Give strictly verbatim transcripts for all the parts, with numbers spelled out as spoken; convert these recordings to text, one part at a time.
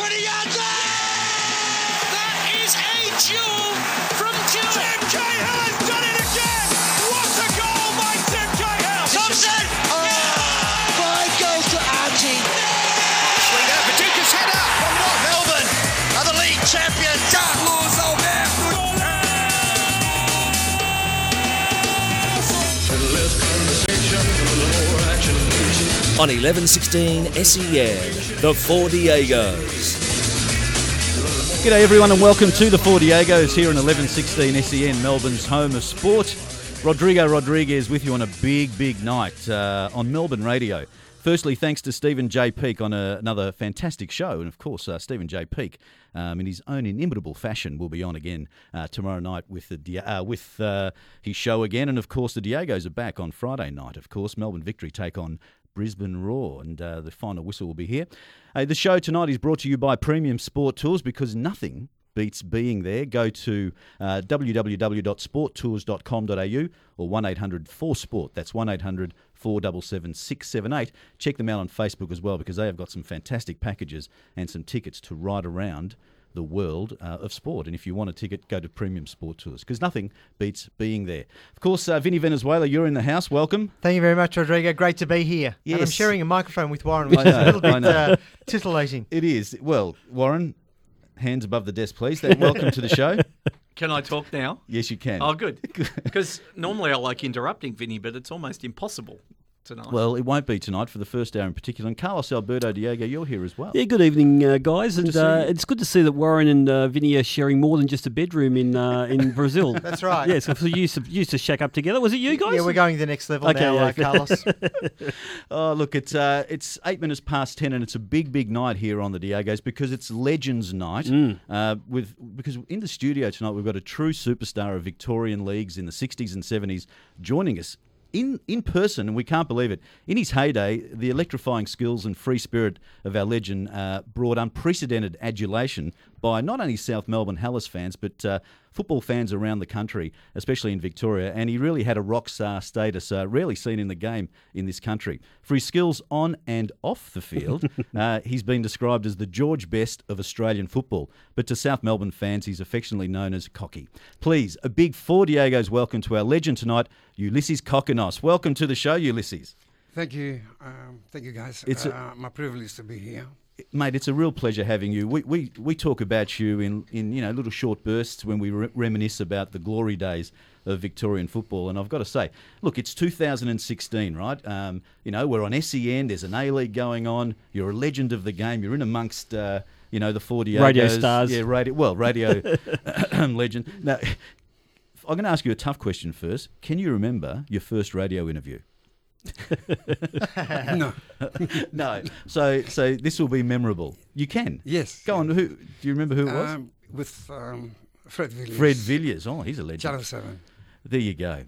twenty yards out! That is a duel from Gillett. Tim Cahill has done it again! What a goal by Tim Cahill! Thompson! Oh, yeah! Five goals to Archie. Yeah! Swing out, Paducah's head up from what? Melbourne are the league champions. Carlos Alberto on eleven sixteen S E N, the Four Diegos. G'day everyone and welcome to the Four Diegos here on eleven sixteen S E N, Melbourne's home of sport. Rodrigo Rodriguez with you on a big, big night uh, on Melbourne Radio. Firstly, thanks to Stephen J. Peak on a, another fantastic show. And of course, uh, Stephen J. Peak, um, in his own inimitable fashion, will be on again uh, tomorrow night with the uh, with uh, his show again. And of course, the Diegos are back on Friday night, of course. Melbourne Victory take on Brisbane Roar, and uh, the final whistle will be here. Uh, the show tonight is brought to you by Premium Sport Tours, because nothing beats being there. Go to uh, w w w dot sport tours dot com dot a u or one eight hundred four sport. That's one eight hundred four seven seven six seven eight. Check them out on Facebook as well, because they have got some fantastic packages and some tickets to ride around the world uh, of sport. And if you want a ticket, go to Premium Sport Tours, because nothing beats being there. Of course, uh, Vinny Venezuela, you're in the house. Welcome. Thank you very much, Rodrigo. Great to be here. Yes. And I'm sharing a microphone with Warren. It's a little bit uh, titillating. It is. Well, Warren, hands above the desk, please. Welcome to the show. Can I talk now? Yes, you can. Oh, good. Because normally I like interrupting Vinny, but it's almost impossible tonight. Well, it won't be tonight for the first hour in particular. And Carlos Alberto Diego, you're here as well. Yeah, good evening, uh, guys. Good and uh, it's good to see that Warren and uh, Vinny are sharing more than just a bedroom in uh, in Brazil. That's right. Yes, yeah, so you used to, used to shack up together. Was it you guys? Yeah, we're going to the next level okay, now, yeah. uh, Carlos. oh, look, it's uh, it's eight minutes past ten, and it's a big, big night here on the Diegos, because it's Legends Night. Mm. Uh, with because in the studio tonight, we've got a true superstar of Victorian leagues in the sixties and seventies joining us In in person, and we can't believe it. In his heyday, the electrifying skills and free spirit of our legend uh, brought unprecedented adulation by not only South Melbourne Hellas fans, but uh, football fans around the country, especially in Victoria. And he really had a rock star status, uh, rarely seen in the game in this country. For his skills on and off the field, uh, he's been described as the George Best of Australian football. But to South Melbourne fans, he's affectionately known as Cocky. Please, a big Four Diegos welcome to our legend tonight, Ulysses Kokkinos. Welcome to the show, Ulysses. Thank you. Um, thank you, guys. It's uh, a- my privilege to be here. Mate, it's a real pleasure having you. We we, we talk about you in, in you know little short bursts when we re- reminisce about the glory days of Victorian football. And I've got to say, look, it's two thousand sixteen, right? Um, you know, we're on S E N. There's an A-League going on. You're a legend of the game. You're in amongst uh, you know the Four Diegos, radio stars. Yeah, radio. Well, radio legend. Now, I'm going to ask you a tough question first. Can you remember your first radio interview? no, no. So, so this will be memorable. You can, yes. Go yeah. on. Who do you remember? Who it was? Um, with um, Fred Villiers. Fred Villiers. Oh, he's a legend. Channel seven. There you go.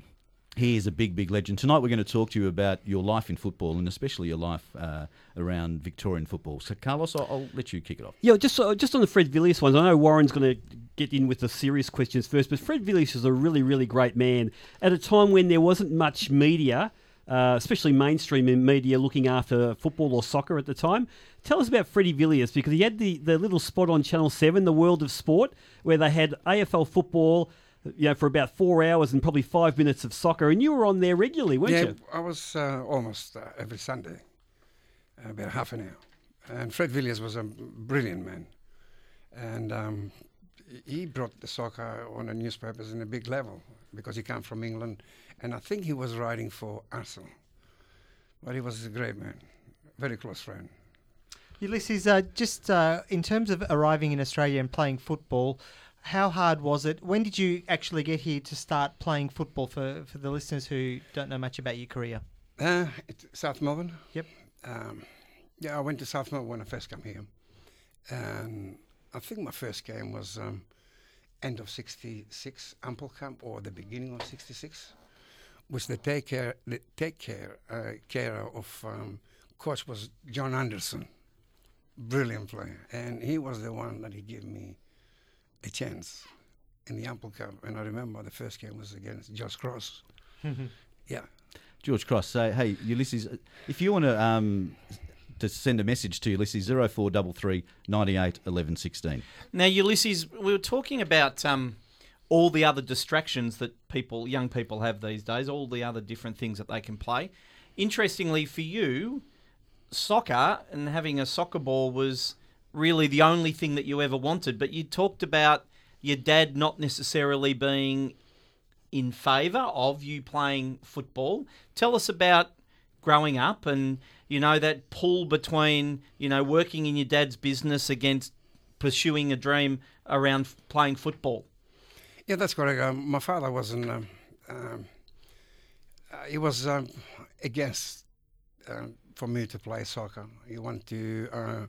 He is a big, big legend. Tonight we're going to talk to you about your life in football, and especially your life uh, around Victorian football. So, Carlos, I'll, I'll let you kick it off. Yeah, just uh, just on the Fred Villiers ones, I know Warren's going to get in with the serious questions first, but Fred Villiers is a really, really great man. At a time when there wasn't much media, Uh, especially mainstream media looking after football or soccer at the time. Tell us about Freddie Villiers, because he had the, the little spot on Channel seven, The World of Sport, where they had A F L football you know, for about four hours and probably five minutes of soccer, and you were on there regularly, weren't yeah, you? Yeah, I was uh, almost uh, every Sunday, about half an hour. And Fred Villiers was a brilliant man. And um, he brought the soccer on the newspapers in a big level, because he came from England, and I think he was riding for Arsenal. But he was a great man, very close friend. Ulysses, uh, just uh, in terms of arriving in Australia and playing football, how hard was it? When did you actually get here to start playing football, for, for the listeners who don't know much about your career? Uh, it's South Melbourne. Yep. Um, yeah, I went to South Melbourne when I first came here. And I think my first game was um, end of sixty-six, Ampol Cup, or the beginning of sixty-six. Was the take care, the take care, uh, care of um, coach was John Anderson, brilliant player, and he was the one that he gave me a chance in the Ampol Cup. And I remember the first game was against George Cross. yeah, George Cross. So hey, Ulysses, if you want to um, to send a message to Ulysses, oh four three three, nine eight, one one one six. Now, Ulysses, we were talking about um, all the other distractions that people, young people have these days, all the other different things that they can play. Interestingly for you, soccer and having a soccer ball was really the only thing that you ever wanted, but you talked about your dad not necessarily being in favour of you playing football. Tell us about growing up and, you know, that pull between, you know, working in your dad's business against pursuing a dream around f- playing football. Yeah, that's correct. Um, my father wasn't, um, um, uh, he was um, against um, for me to play soccer. He wanted to uh,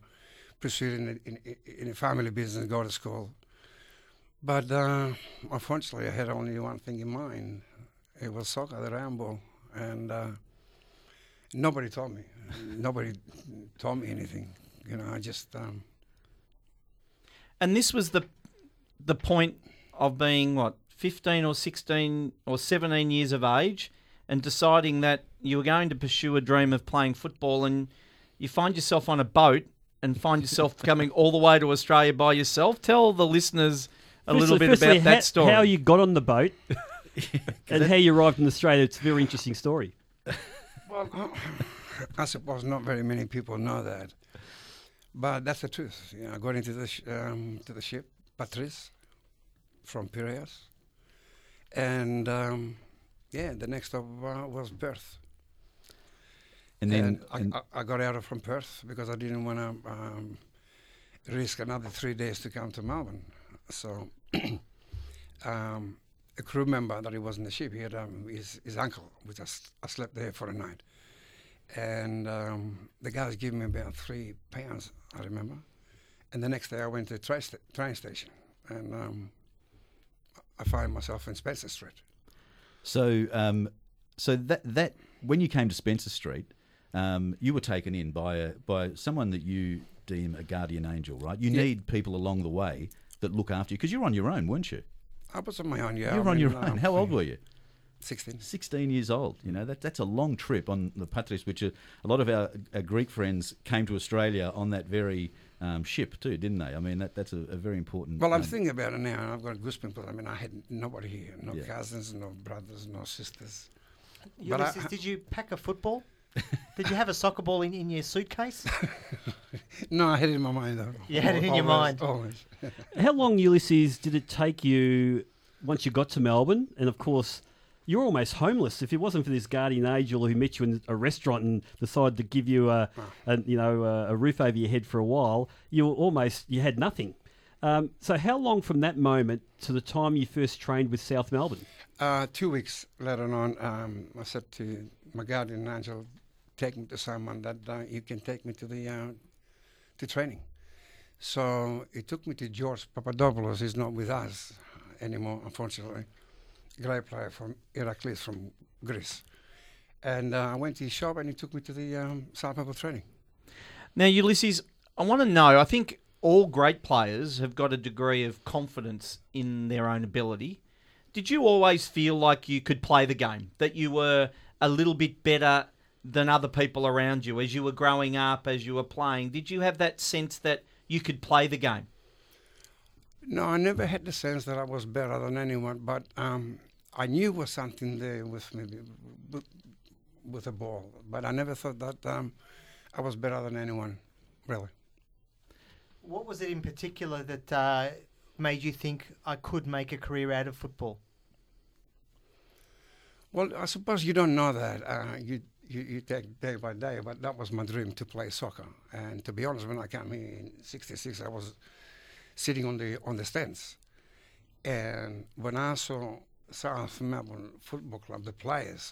pursue it in, in, in a family business, go to school. But uh, unfortunately, I had only one thing in mind. It was soccer, the ramble, and uh, nobody taught me. Nobody taught me anything. You know, I just. Um, and this was the, the point of being what, fifteen or sixteen or seventeen years of age, and deciding that you were going to pursue a dream of playing football, and you find yourself on a boat and find yourself coming all the way to Australia by yourself. Tell the listeners A firstly, little bit firstly, about ha- that story. How you got on the boat yeah, and how you arrived in Australia. It's a very interesting story. Well, I suppose not very many people know that. But that's the truth. You know, I got into the, sh- um, to the ship, Patris, from Piraeus. And, um, yeah, the next stop uh, was Perth. And then and I, I, I got out of from Perth because I didn't want to um, risk another three days to come to Melbourne. So, um, a crew member that he was in the ship, he had um, his, his uncle, which I, s- I slept there for a night. And um, the guys gave me about three pounds, I remember. And the next day I went to the tra- sta- train station and um, I found myself in Spencer Street. So, um, so that, that when you came to Spencer Street, um, you were taken in by, a, by someone that you deem a guardian angel, right? You yeah. need people along the way that look after you, because you were on your own, weren't you? I was on my own, yeah. You were I on mean, your own. Um, How old were you? sixteen. sixteen years old. You know, that that's a long trip on the Patris, which a, a lot of our, our Greek friends came to Australia on that very um, ship too, didn't they? I mean, that that's a, a very important... Well, I'm um, thinking about it now, and I've got goosebumps. I mean, I had nobody here, no yeah. cousins, no brothers, no sisters. Ulysses, but I, did you pack a football? Did you have a soccer ball in, in your suitcase? No, I had it in my mind, though. You had it in always, your mind? Always. How long, Ulysses, did it take you once you got to Melbourne? And, of course, you were almost homeless. If it wasn't for this guardian angel who met you in a restaurant and decided to give you a, oh. a you know, a roof over your head for a while, you were almost, you had nothing. Um, so how long from that moment to the time you first trained with South Melbourne? Uh, two weeks later on, um, I said to my guardian angel, take me to someone that uh, you can take me to the uh, to training. So it took me to George Papadopoulos. He's not with us anymore, unfortunately. Great player from Heracles, from Greece. And uh, I went to his shop and he took me to the um, South Melbourne training. Now, Ulysses, I want to know, I think all great players have got a degree of confidence in their own ability. Did you always feel like you could play the game, that you were a little bit better than other people around you as you were growing up, as you were playing? Did you have that sense that you could play the game? No, I never had the sense that I was better than anyone, but um, I knew was something there with me, with, with the ball, but I never thought that um, I was better than anyone, really. What was it in particular that uh, made you think I could make a career out of football? Well, I suppose you don't know that. Uh, you You, you take day by day, but that was my dream, to play soccer. And to be honest, when I came here in sixty-six, I was sitting on the on the stands. And when I saw South Melbourne Football Club, the players,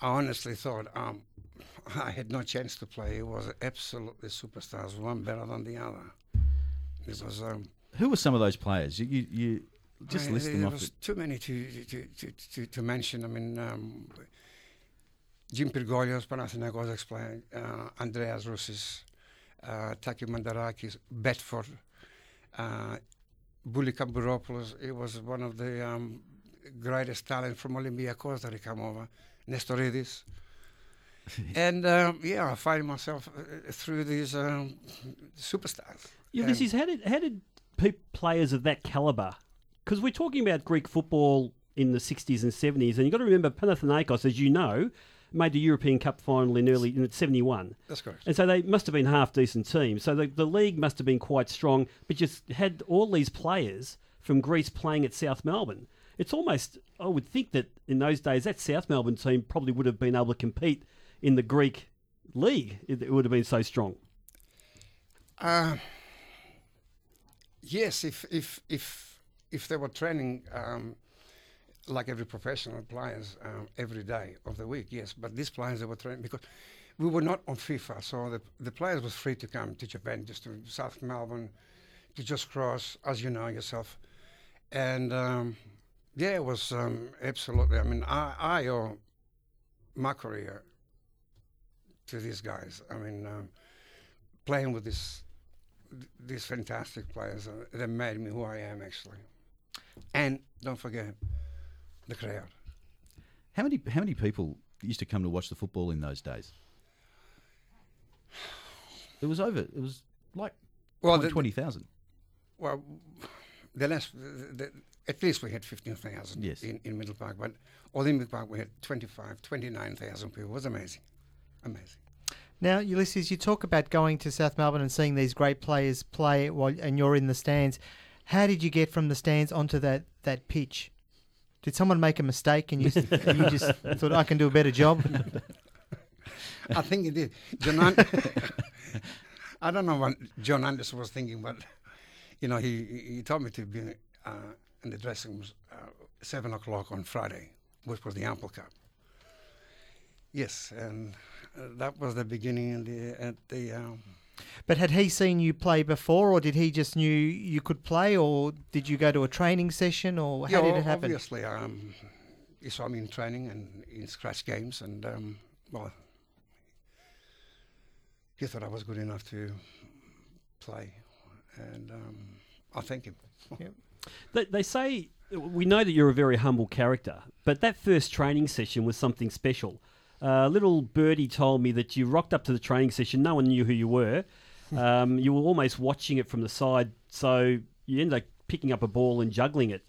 I honestly thought um, I had no chance to play. It was absolutely superstars, one better than the other. It was. Um, Who were some of those players? You you, you just I, list them off. There was it. too many to to, to, to, to mention. I mean. Um, Jim Pergolios, Panathinaikos ex-player, uh, Andreas Roussis, uh, Taki Mandarakis, Bedford, uh, Bully Kamburopoulos. He was one of the um, greatest talent from Olympiacos that he came over, Nestoridis. And um, yeah, I find myself uh, through these um, superstars. Ulysses, how did how did pe- players of that calibre? Because we're talking about Greek football in the sixties and seventies, and you've got to remember Panathinaikos, as you know, made the European Cup final in early in seventy-one. That's correct. And so they must have been half decent teams. So the, the league must have been quite strong, but you had all these players from Greece playing at South Melbourne. It's almost, I would think that in those days, that South Melbourne team probably would have been able to compete in the Greek league. It, it would have been so strong. Uh, yes, if if if if they were training um, like every professional players um, every day of the week, yes. But these players, they were training because we were not on FIFA, so the the players were free to come to Japan, just to South Melbourne, to George Cross, as you know yourself, and. Um, Yeah, it was um, absolutely. I mean, I, I owe my career to these guys. I mean, um, playing with this, th- these fantastic players, uh, that made me who I am, actually. And don't forget the crowd. How many how many people used to come to watch the football in those days? It was over. It was like well, twenty thousand. Well, the last... The, the, At least we had fifteen thousand yes. in, in Middle Park, but all in Middle Park we had twenty-five, twenty-nine thousand people. It was amazing, amazing. Now, Ulysses, you talk about going to South Melbourne and seeing these great players play while and you're in the stands. How did you get from the stands onto that, that pitch? Did someone make a mistake and you, you just thought, I can do a better job? I think it did. John An- I don't know what John Anderson was thinking, but, you know, he, he told me to be... Uh, and the dressing was uh, seven o'clock on Friday, which was the Ampol Cup. Yes, and uh, that was the beginning. Of the, at the. Um, but had he seen you play before, or did he just knew you could play, or did you go to a training session, or how yeah, did it happen? Obviously, um, he saw me in training and in scratch games, and um, well, he thought I was good enough to play, and um, I thank him. Yep. They, they say, we know that you're a very humble character, but that first training session was something special. Uh, little Birdie told me that you rocked up to the training session, no one knew who you were. Um, you were almost watching it from the side, so you ended up picking up a ball and juggling it.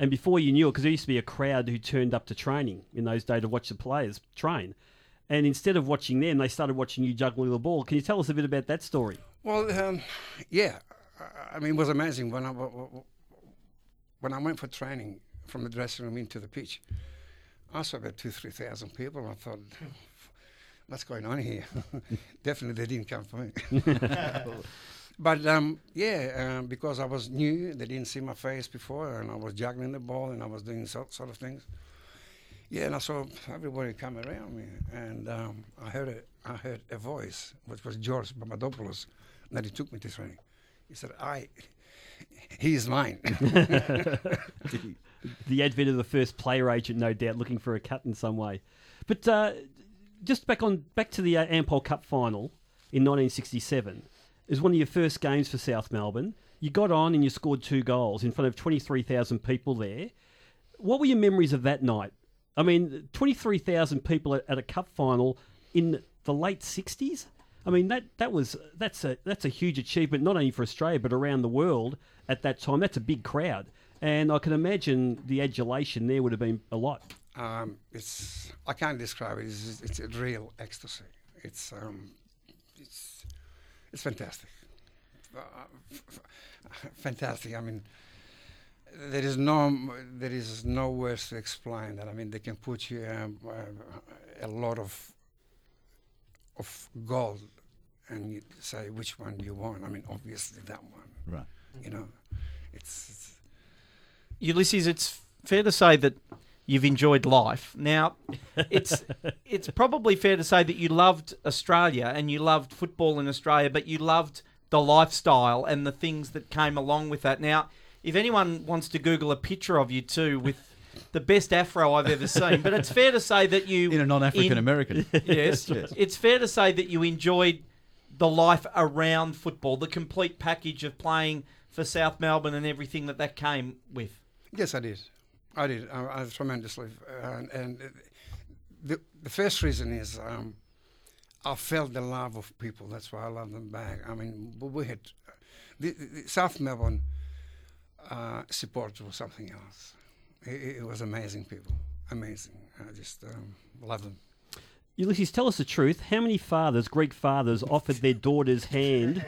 And before you knew it, because there used to be a crowd who turned up to training in those days to watch the players train. And instead of watching them, they started watching you juggling the ball. Can you tell us a bit about that story? Well, um, yeah. I mean, it was amazing when I... When, When I went for training from the dressing room into the pitch, I saw about two, three thousand people. I thought, what's going on here? Definitely they didn't come for me. But um, yeah, um, because I was new, they didn't see my face before, and I was juggling the ball and I was doing so, sort of things. Yeah, and I saw everybody come around me, and um, I heard a, I heard a voice, which was George Papadopoulos, that he took me to training. He said, I. He's mine. The advent of the first player agent, no doubt, looking for a cut in some way. But uh, just back on back to the uh, Ampol Cup final in nineteen sixty-seven. It was one of your first games for South Melbourne. You got on and you scored two goals in front of twenty-three thousand people there. What were your memories of that night? I mean, twenty-three thousand people at, at a cup final in the late sixties? I mean, that, that was that's a that's a huge achievement, not only for Australia, but around the world at that time. That's a big crowd. And I can imagine the adulation there would have been a lot. Um, it's I can't describe it. It's, it's a real ecstasy. It's um, it's it's fantastic. Uh, f- f- fantastic. I mean, there is no there is no words to explain that. I mean, they can put you um, uh, a lot of of gold, and you say which one do you want. I mean, obviously that one. Right. You know, it's, it's Ulysses. It's fair to say that you've enjoyed life. Now, it's it's probably fair to say that you loved Australia and you loved football in Australia, but you loved the lifestyle and the things that came along with that. Now, if anyone wants to Google a picture of you two with the best afro I've ever seen, but it's fair to say that you... In a non-African in, American. Yes, yes. It's fair to say that you enjoyed the life around football, the complete package of playing for South Melbourne and everything that that came with. Yes, I did. I did. I, I tremendously. Uh, and and the, the first reason is um, I felt the love of people. That's why I love them back. I mean, we had uh, the, the South Melbourne uh, support was something else. It, it was amazing people, amazing. I just um, love them. Ulysses, tell us the truth. How many fathers, Greek fathers, offered their daughter's hand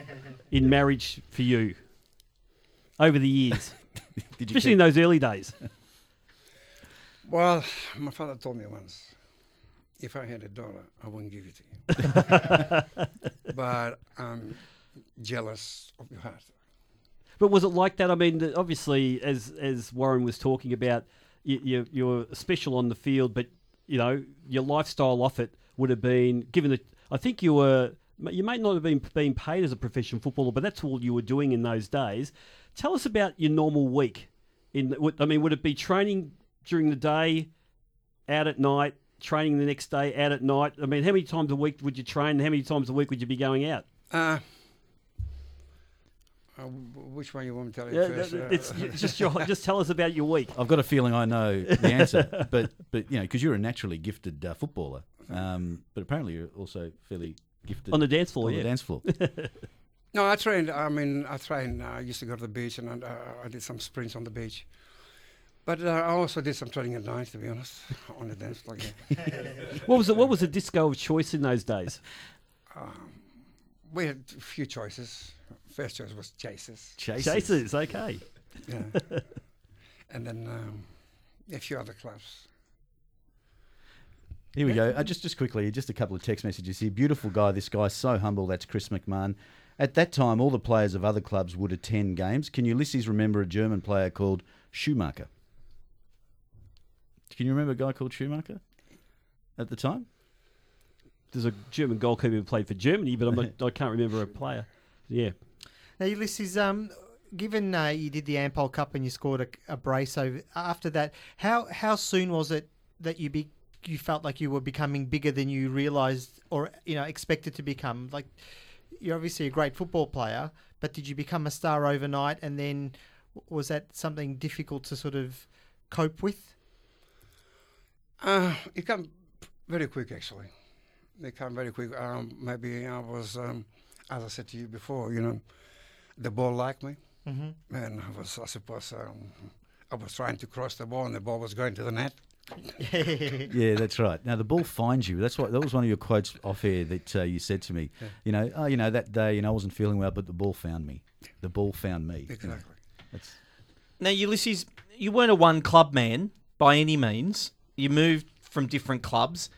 in marriage for you over the years, especially in those early days? Well, my father told me once, if I had a daughter, I wouldn't give it to you. But I'm jealous of your heart. But was it like that? I mean, obviously, as as Warren was talking about, you, you, you're special on the field, but, you know, your lifestyle off it would have been, given that, I think you were, you may not have been being paid as a professional footballer, but that's all you were doing in those days. Tell us about your normal week. In I mean, would it be training during the day, out at night, training the next day, out at night? I mean, how many times a week would you train? How many times a week would you be going out? Uh, uh, which one you want me to tell you yeah, first? That, it's uh, just your, just tell us about your week. I've got a feeling I know the answer, but but you know, because you're a naturally gifted uh, footballer, um, but apparently you're also fairly gifted on the dance floor. On yeah. the dance floor. No, I trained. I mean, I trained. I used to go to the beach, and I, I did some sprints on the beach. But uh, I also did some training at night, to be honest, on the dance floor. What was the, what was the disco of choice in those days? Um, we had a few choices. First choice was Chases. Chases, Chases okay. Yeah. And then um, a few other clubs. Here we go. Uh, just just quickly, just a couple of text messages here. Beautiful guy, this guy, so humble. That's Chris McMahon. At that time, all the players of other clubs would attend games. Can Ulysses remember a German player called Schumacher? Can you remember a guy called Schumacher at the time? There's a German goalkeeper who played for Germany, but I'm not, I can't remember a player. Yeah. Now, Ulysses, um, given uh, you did the Ampol Cup and you scored a, a brace over, after that, how how soon was it that you be, you felt like you were becoming bigger than you realised or you know expected to become? Like, you're obviously a great football player, but did you become a star overnight? And then was that something difficult to sort of cope with? Uh, it came very quick, actually. It came very quick. Um, maybe I was, um, as I said to you before, you know, the ball liked me, mm-hmm. and I was, I suppose, um, I was trying to cross the ball, and the ball was going to the net. Yeah, that's right. Now the ball finds you. That's what that was one of your quotes off air that uh, you said to me. Yeah. You know, oh, you know, that day, you know, I wasn't feeling well, but the ball found me. The ball found me. Exactly. You know, that's... Now, Ulysses, you weren't a one club man by any means. You moved from different clubs.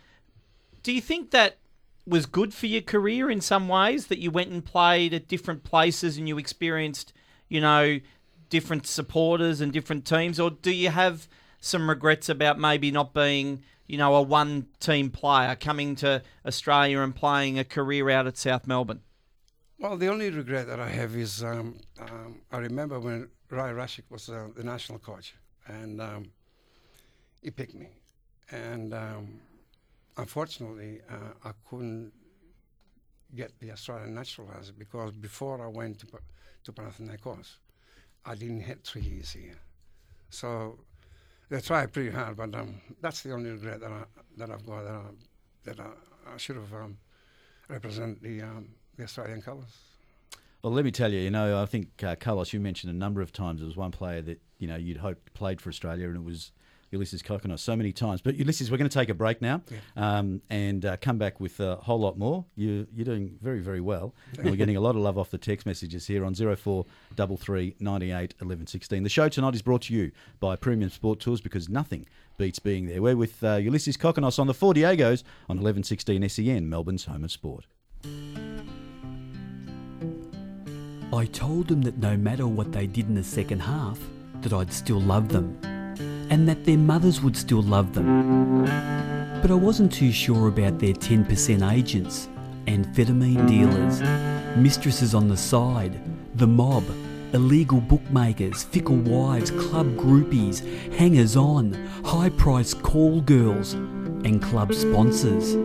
Do you think that was good for your career in some ways, that you went and played at different places and you experienced, you know, different supporters and different teams? Or do you have some regrets about maybe not being, you know, a one-team player, coming to Australia and playing a career out at South Melbourne? Well, the only regret that I have is um, um, I remember when Ray Rashik was uh, the national coach, and um, he picked me. And um, unfortunately, uh, I couldn't get the Australian naturalised because before I went to, P- to Panathinaikos, I didn't have three years here. So they tried pretty hard, but um, that's the only regret that, I, that I've got, that I, that I, I should have um, represented the, um, the Australian colours. Well, let me tell you, you know, I think, uh, Carlos, you mentioned a number of times there was one player that, you know, you'd hoped played for Australia, and it was Ulysses Kokkinos so many times. But Ulysses, we're going to take a break now, yeah. um, and uh, come back with a whole lot more. You, you're doing very, very well. And we're getting a lot of love off the text messages here on oh four three three, nine eight, one one one six. The show tonight is brought to you by Premium Sport Tours, because nothing beats being there. We're with uh, Ulysses Kokkinos on the Four Diegos on eleven sixteen S E N, Melbourne's home of sport. I told them that no matter what they did in the second half, that I'd still love them, and that their mothers would still love them. But I wasn't too sure about their ten percent agents, amphetamine dealers, mistresses on the side, the mob, illegal bookmakers, fickle wives, club groupies, hangers-on, high-priced call girls, and club sponsors.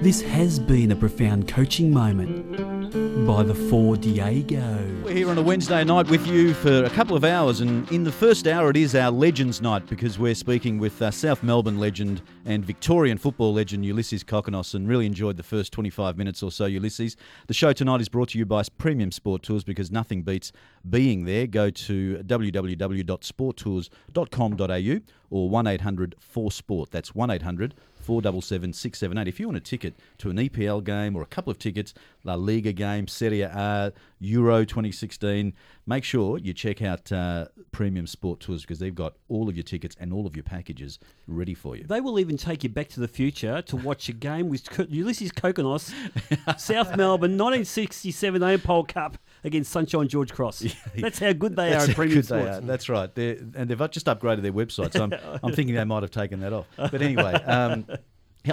This has been a profound coaching moment, by the Four Diego. We're here on a Wednesday night with you for a couple of hours, and in the first hour it is our Legends Night, because we're speaking with uh, South Melbourne legend and Victorian football legend Ulysses Kokkinos, and really enjoyed the first twenty-five minutes or so, Ulysses. The show tonight is brought to you by Premium Sport Tours, because nothing beats being there. Go to w w w dot sport tours dot com dot a u or one eight hundred four sport. That's one eight hundred four seven seven six seven eight. If you want a ticket to an E P L game or a couple of tickets, La Liga game, Serie A, Euro twenty sixteen, make sure you check out uh, Premium Sport Tours, because they've got all of your tickets and all of your packages ready for you. They will even take you back to the future to watch a game with Ulysses Kokkinos, South Melbourne, nineteen sixty-seven Ampol Cup against Sunshine George Cross. That's how good they That's are at Premium Sports. Are. That's right. They're, and they've just upgraded their website, so I'm, I'm thinking they might have taken that off. But anyway... Um,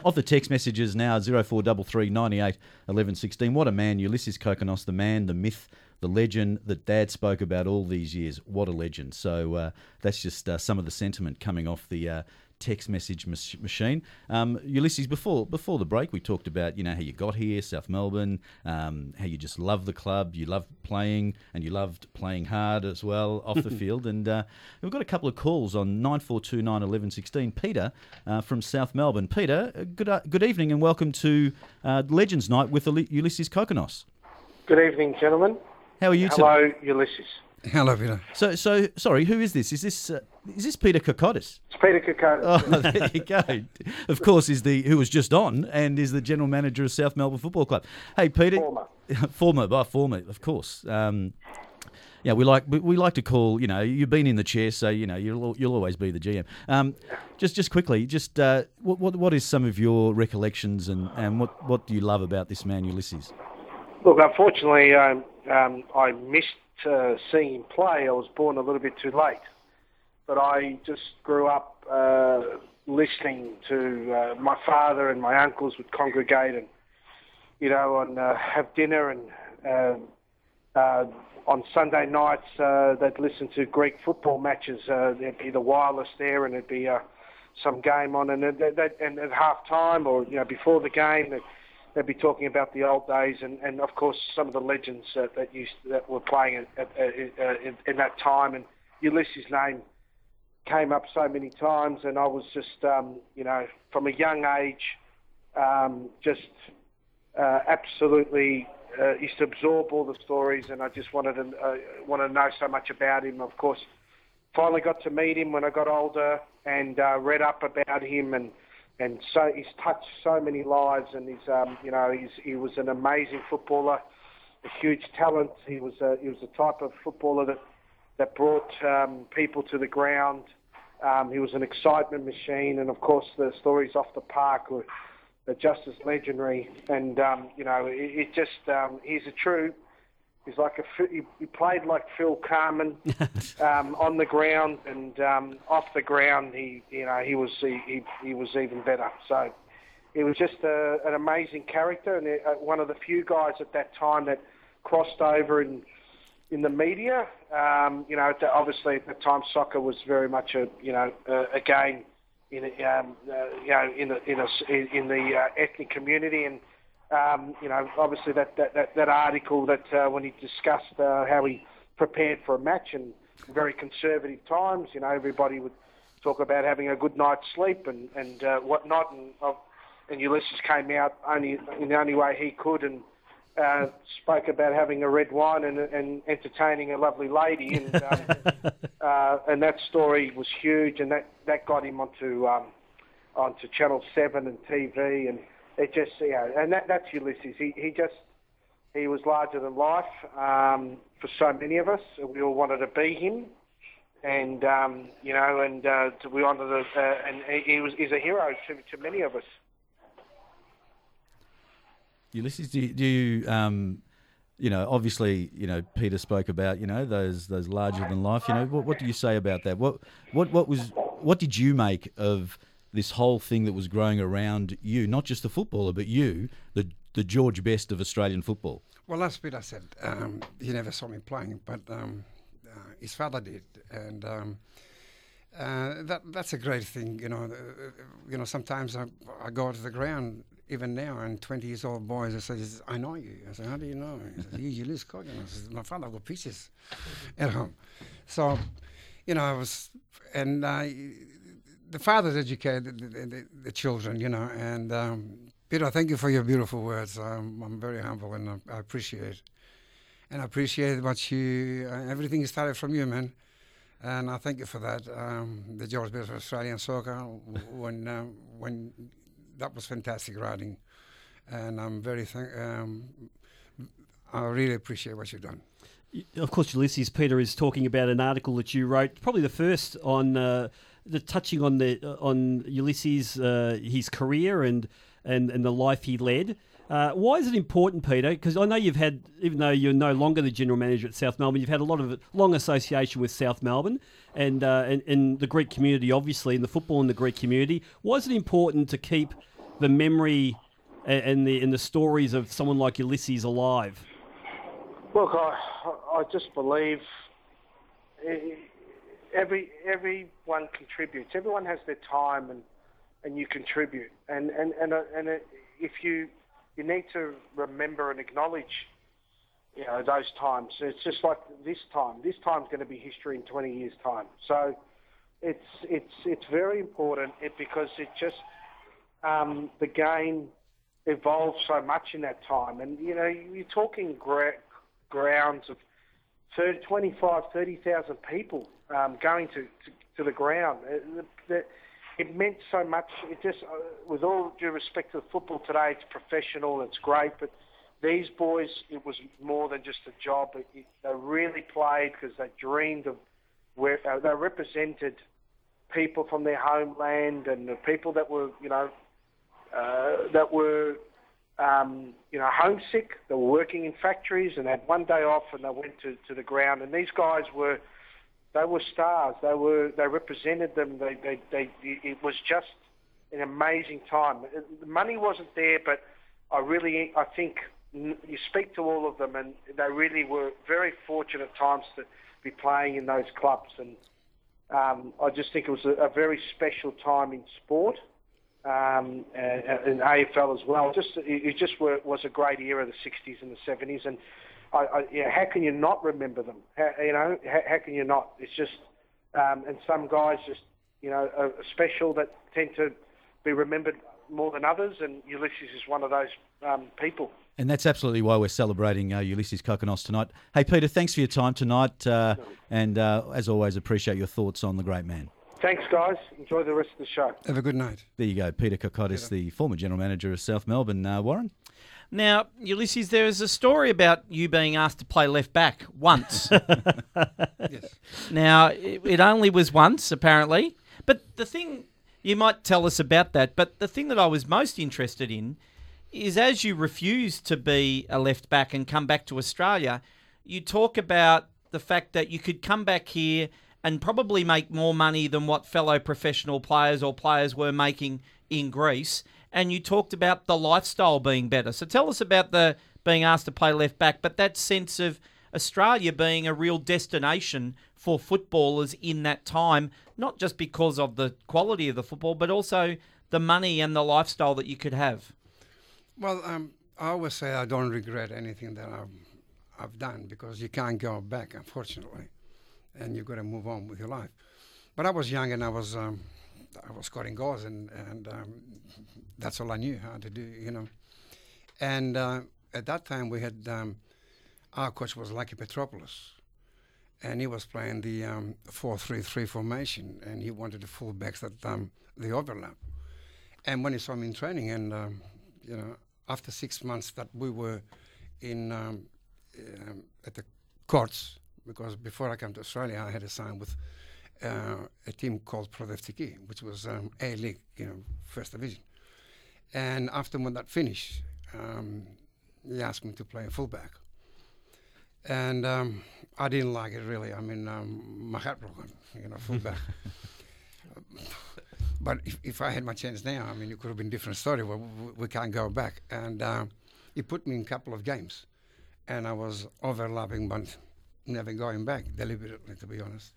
Of the text messages now, zero four three three, nine eight, one one one six. What a man, Ulysses Kokkinos, the man, the myth, the legend that Dad spoke about all these years. What a legend. So uh, that's just uh, some of the sentiment coming off the uh, text message mach- machine. Um, Ulysses, before before the break, we talked about, you know, how you got here, South Melbourne, um, how you just love the club, you love playing, and you loved playing hard as well off the field. And uh, we've got a couple of calls on nine four two nine, one one one six. Peter uh, from South Melbourne. Peter, good uh, good evening and welcome to uh, Legends Night with Ulysses Kokkinos. Good evening, gentlemen. How are you today? Hello, Ulysses. Hello, Peter. So, so sorry, who is this? Is this uh, is this Peter Kokotis? It's Peter Kokotis. Oh, there you go. Of course, is the who was just on and is the general manager of South Melbourne Football Club. Hey, Peter. Former. former, by former, of course. Um, yeah, we like we like to call. You know, you've been in the chair, so you know you'll you'll always be the G M. Um, just just quickly, just uh, what what what is some of your recollections and, and what what do you love about this man, Ulysses? Look, unfortunately, um, um, I missed. Uh, seeing him play. I was born a little bit too late, but I just grew up uh, listening to uh, my father, and my uncles would congregate and you know and uh, have dinner, and uh, uh, on Sunday nights uh, they'd listen to Greek football matches. Uh, there'd be the wireless there, and there'd be uh, some game on, and, they'd, they'd, and at half time or you know before the game they'd, they'd be talking about the old days, and, and of course some of the legends uh, that used that were playing at, at, at, at, in that time. And Ulysses' name came up so many times, and I was just um, you know from a young age um, just uh, absolutely uh, used to absorb all the stories, and I just wanted to uh, wanted to know so much about him. Of course, finally got to meet him when I got older, and uh, read up about him, and. And so he's touched so many lives, and he's, um, you know, he's, he was an amazing footballer, a huge talent. He was, a, he was the type of footballer that that brought um, people to the ground. Um, he was an excitement machine, and of course the stories off the park were, were just as legendary. And um, you know, it, it just um, he's a true. He's like a he, he played like Phil Carman um, on the ground, and um, off the ground he you know he was he, he, he was even better. So he was just a, an amazing character, and a, one of the few guys at that time that crossed over in in the media. Um, you know, obviously at that time soccer was very much a you know a, a game in a, um, uh, you know in the in a, in the uh, ethnic community. And Um, you know, obviously that, that, that, that article that uh, when he discussed uh, how he prepared for a match in very conservative times, you know, everybody would talk about having a good night's sleep and, and uh, whatnot. And, uh, and Ulysses came out only in the only way he could, and uh, spoke about having a red wine and, and entertaining a lovely lady. And, um, uh, and that story was huge, and that, that got him onto, um, onto Channel seven and T V, and it just, you know, and that, that's Ulysses. He he just, he was larger than life um, for so many of us. We all wanted to be him, and um, you know, and uh, we wanted to, uh, and he was is a hero to to many of us. Ulysses, do you, do you um, you know, obviously, you know, Peter spoke about, you know, those those larger than life. You know, what what do you say about that? What what what was what did you make of this whole thing that was growing around you, not just the footballer, but you, the the George Best of Australian football? Well, that's what I said. Um, he never saw me playing, but um, uh, his father did, and um, uh, that that's a great thing, you know. Uh, you know, sometimes I, I go to the ground even now, and twenty years old boys, I says, I know you. I said, how do you know? He says, you Ulysses Kokkinos. I said, my father, I've got pictures at home. So, you know, I was, and uh, the fathers educate the, the, the, the children, you know, and um, Peter, thank you for your beautiful words. Um, I'm very humble, and I, I appreciate and I appreciate what you, uh, everything started from you, man. And I thank you for that. Um, the George Best of Australian soccer, when uh, when that was fantastic writing, and I'm very thank. Um, I really appreciate what you've done. Of course, Ulysses, Peter is talking about an article that you wrote, probably the first on uh, the touching on the on Ulysses, uh, his career and, and and the life he led. Uh, why is it important, Peter? Because I know you've had, even though you're no longer the general manager at South Melbourne, you've had a lot of long association with South Melbourne and uh, and, and the Greek community, obviously, and the football in the Greek community. Why is it important to keep the memory and, and the and the stories of someone like Ulysses alive? Look, I, I just believe every everyone contributes. Everyone has their time, and, and you contribute. And and and, and if you You need to remember and acknowledge, you know, those times. It's just like this time. This time's going to be history in twenty years' time. So, it's it's it's very important it, because it just um, the game evolved so much in that time. And you know, you're talking gra- grounds of twenty-five, thirty thousand people um, going to, to to the ground. It, it, It meant so much. It just, uh, with all due respect to the football today, it's professional, it's great, but these boys, it was more than just a job. It, it, they really played because they dreamed of where uh, they represented people from their homeland and the people that were, you know, uh, that were, um, you know, homesick. They were working in factories and had one day off, and they went to, to the ground. And these guys were. They were stars. They were. They represented them. They, they, they, it was just an amazing time. The money wasn't there, but I really, I think you speak to all of them, and they really were very fortunate times to be playing in those clubs. And um, I just think it was a, a very special time in sport, um, and, and A F L as well. Just it just were, was a great era, the sixties and the seventies, and. I, I, you know, how can you not remember them? How, you know, how, how can you not? It's just, um, and some guys just, you know, are special that tend to be remembered more than others, and Ulysses is one of those um, people. And that's absolutely why we're celebrating uh, Ulysses Kokkinos tonight. Hey, Peter, thanks for your time tonight, uh, and uh, as always, appreciate your thoughts on the great man. Thanks, guys. Enjoy the rest of the show. Have a good night. There you go, Peter Kokotis, Peter. The former general manager of South Melbourne. Uh, Warren? Now, Ulysses, there is a story about you being asked to play left back once. Yes. Now, it, it only was once, apparently. But the thing, you might tell us about that, but the thing that I was most interested in is as you refused to be a left back and come back to Australia, you talk about the fact that you could come back here and probably make more money than what fellow professional players or players were making in Greece. And you talked about the lifestyle being better. So tell us about the being asked to play left back, but that sense of Australia being a real destination for footballers in that time, not just because of the quality of the football, but also the money and the lifestyle that you could have. Well, um, I always say I don't regret anything that I've, I've done because you can't go back, unfortunately, and you've got to move on with your life. But I was young and I was... Um, I was scoring goals, and, and um, that's all I knew how to do, you know. And uh, at that time, we had, um, our coach was Lucky Petropoulos, and he was playing the um, four three three formation, and he wanted the fullbacks that um, the overlap. And when he saw me in training, and, um, you know, after six months that we were in um, um, at the courts, because before I came to Australia, I had a sign with... Uh, a team called Prodevtiki, which was um, A League, you know, first division. And after when that finished, um, he asked me to play fullback, and um, I didn't like it really. I mean, um, my heart broken, you know, fullback. But if, if I had my chance now, I mean, it could have been a different story. Well, we, we can't go back, and uh, he put me in a couple of games, and I was overlapping, but never going back deliberately, to be honest.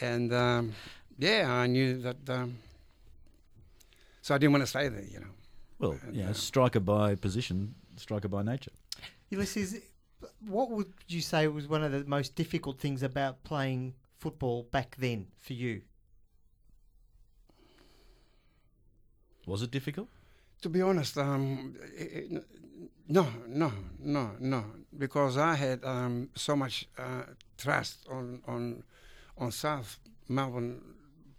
And, um, yeah, I knew that... Um, so I didn't want to stay there, you know. Well, and, you know, uh, striker by position, striker by nature. Ulysses, what would you say was one of the most difficult things about playing football back then for you? Was it difficult? To be honest, um, it, it, no, no, no, no, because I had um, so much uh, trust on on on South Melbourne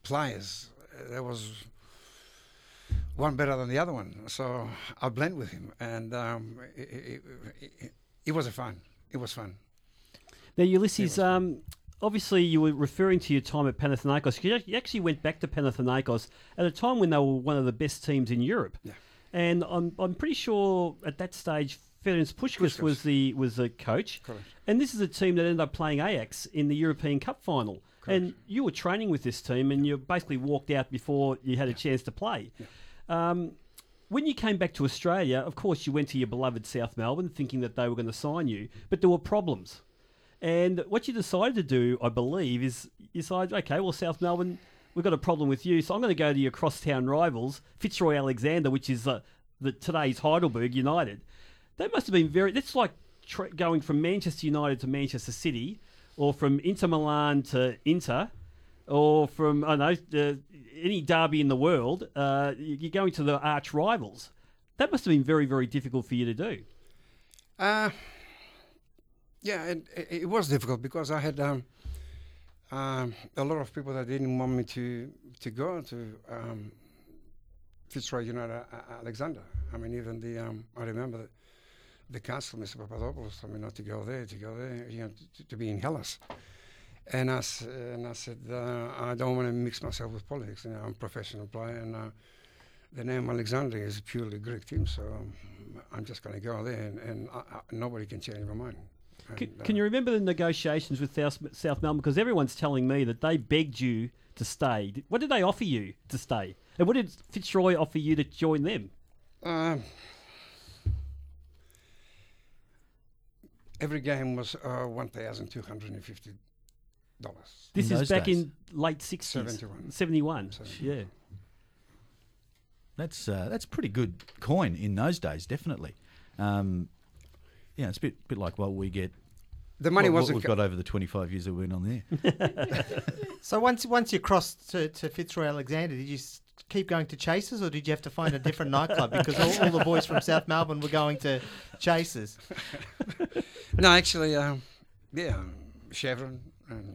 players. There was one better than the other one, so I blend with him, and um, it, it, it, it was a fun. It was fun. Now, Ulysses, um, fun. Obviously you were referring to your time at Panathinaikos. You actually went back to Panathinaikos at a time when they were one of the best teams in Europe. Yeah. And I'm I'm pretty sure at that stage, Ferenc Puskas was the was the coach. Correct. And this is a team that ended up playing Ajax in the European Cup final. Correct. And you were training with this team, and yeah. you basically walked out before you had yeah. a chance to play. Yeah. Um, when you came back to Australia, of course, you went to your beloved South Melbourne thinking that they were going to sign you, but there were problems. And what you decided to do, I believe, is you decided, okay, well, South Melbourne, we've got a problem with you, so I'm going to go to your crosstown rivals, Fitzroy Alexander, which is uh, the today's Heidelberg United. They must have been very... That's like tra- going from Manchester United to Manchester City, or from Inter Milan to Inter, or from, I don't know, uh, any derby in the world. Uh, you're going to the arch rivals. That must have been very, very difficult for you to do. Uh, yeah, it, it was difficult because I had... Um Um, a lot of people that didn't want me to to go to um, Fitzroy United uh, Alexander. I mean, even the um, I remember the, the council, Mister Papadopoulos, I mean, not to go there, to go there, you know, to, to be in Hellas. And I and I said, uh, I don't want to mix myself with politics. You know, I'm a professional player, and uh, the name Alexandria is purely Greek team, so um, I'm just going to go there, and, and I, I, nobody can change my mind. Can, can you remember the negotiations with South, South Melbourne? Because everyone's telling me that they begged you to stay. What did they offer you to stay? And what did Fitzroy offer you to join them? Um, every game was uh, one thousand two hundred fifty dollars. This in is back days. In late sixties. seventy-one. seventy-one, seventy-one. Yeah. That's, uh, that's pretty good coin in those days, definitely. Um Yeah, it's a bit bit like what we get. The money what, wasn't what we've co- got over the twenty-five years that we've been on there. So once once you crossed to, to Fitzroy Alexander, did you keep going to Chases, or did you have to find a different nightclub because all, all the boys from South Melbourne were going to Chases? No, actually, um, yeah, um, Chevron and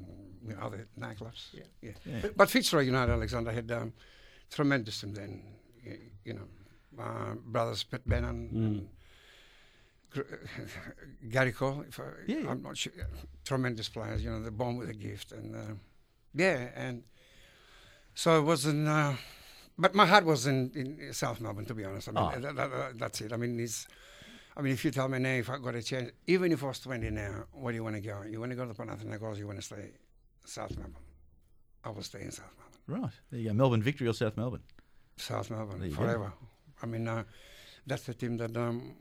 you know, other nightclubs. Yeah, yeah. yeah. But, but Fitzroy United Alexander had um, tremendous team then. You, you know, uh, brothers Pitt Bannon. Mm. And, Gary Cole, if I, yeah. I'm not sure, tremendous players, you know, they're born with a gift, and uh, yeah, and so it wasn't, uh, but my heart was in, in South Melbourne, to be honest. I mean, oh. that, that, that's it. I mean, it's, I mean, if you tell me now, if I got a chance, even if I was twenty now, where do you want to go? You want to go to Panathinaikos, you want to stay South Melbourne? I will stay in South Melbourne. Right, there you go, Melbourne Victory or South Melbourne? South Melbourne, forever. Go. I mean, uh, that's the team that, um,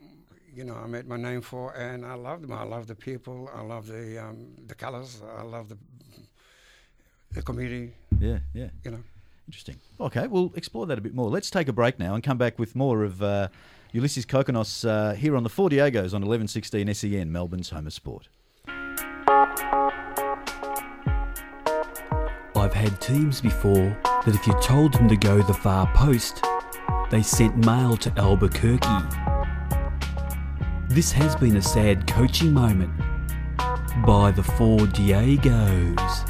you know, I made my name for, and I loved them. I love the people. I love the um, the colours. I love the the community. Yeah, yeah. You know, interesting. Okay, we'll explore that a bit more. Let's take a break now and come back with more of uh, Ulysses Kokkinos uh, here on the Four Diegos on eleven sixteen S E N, Melbourne's home of sport. I've had teams before that if you told them to go the far post, they sent mail to Albuquerque. This has been a sad coaching moment by the Four Diegos.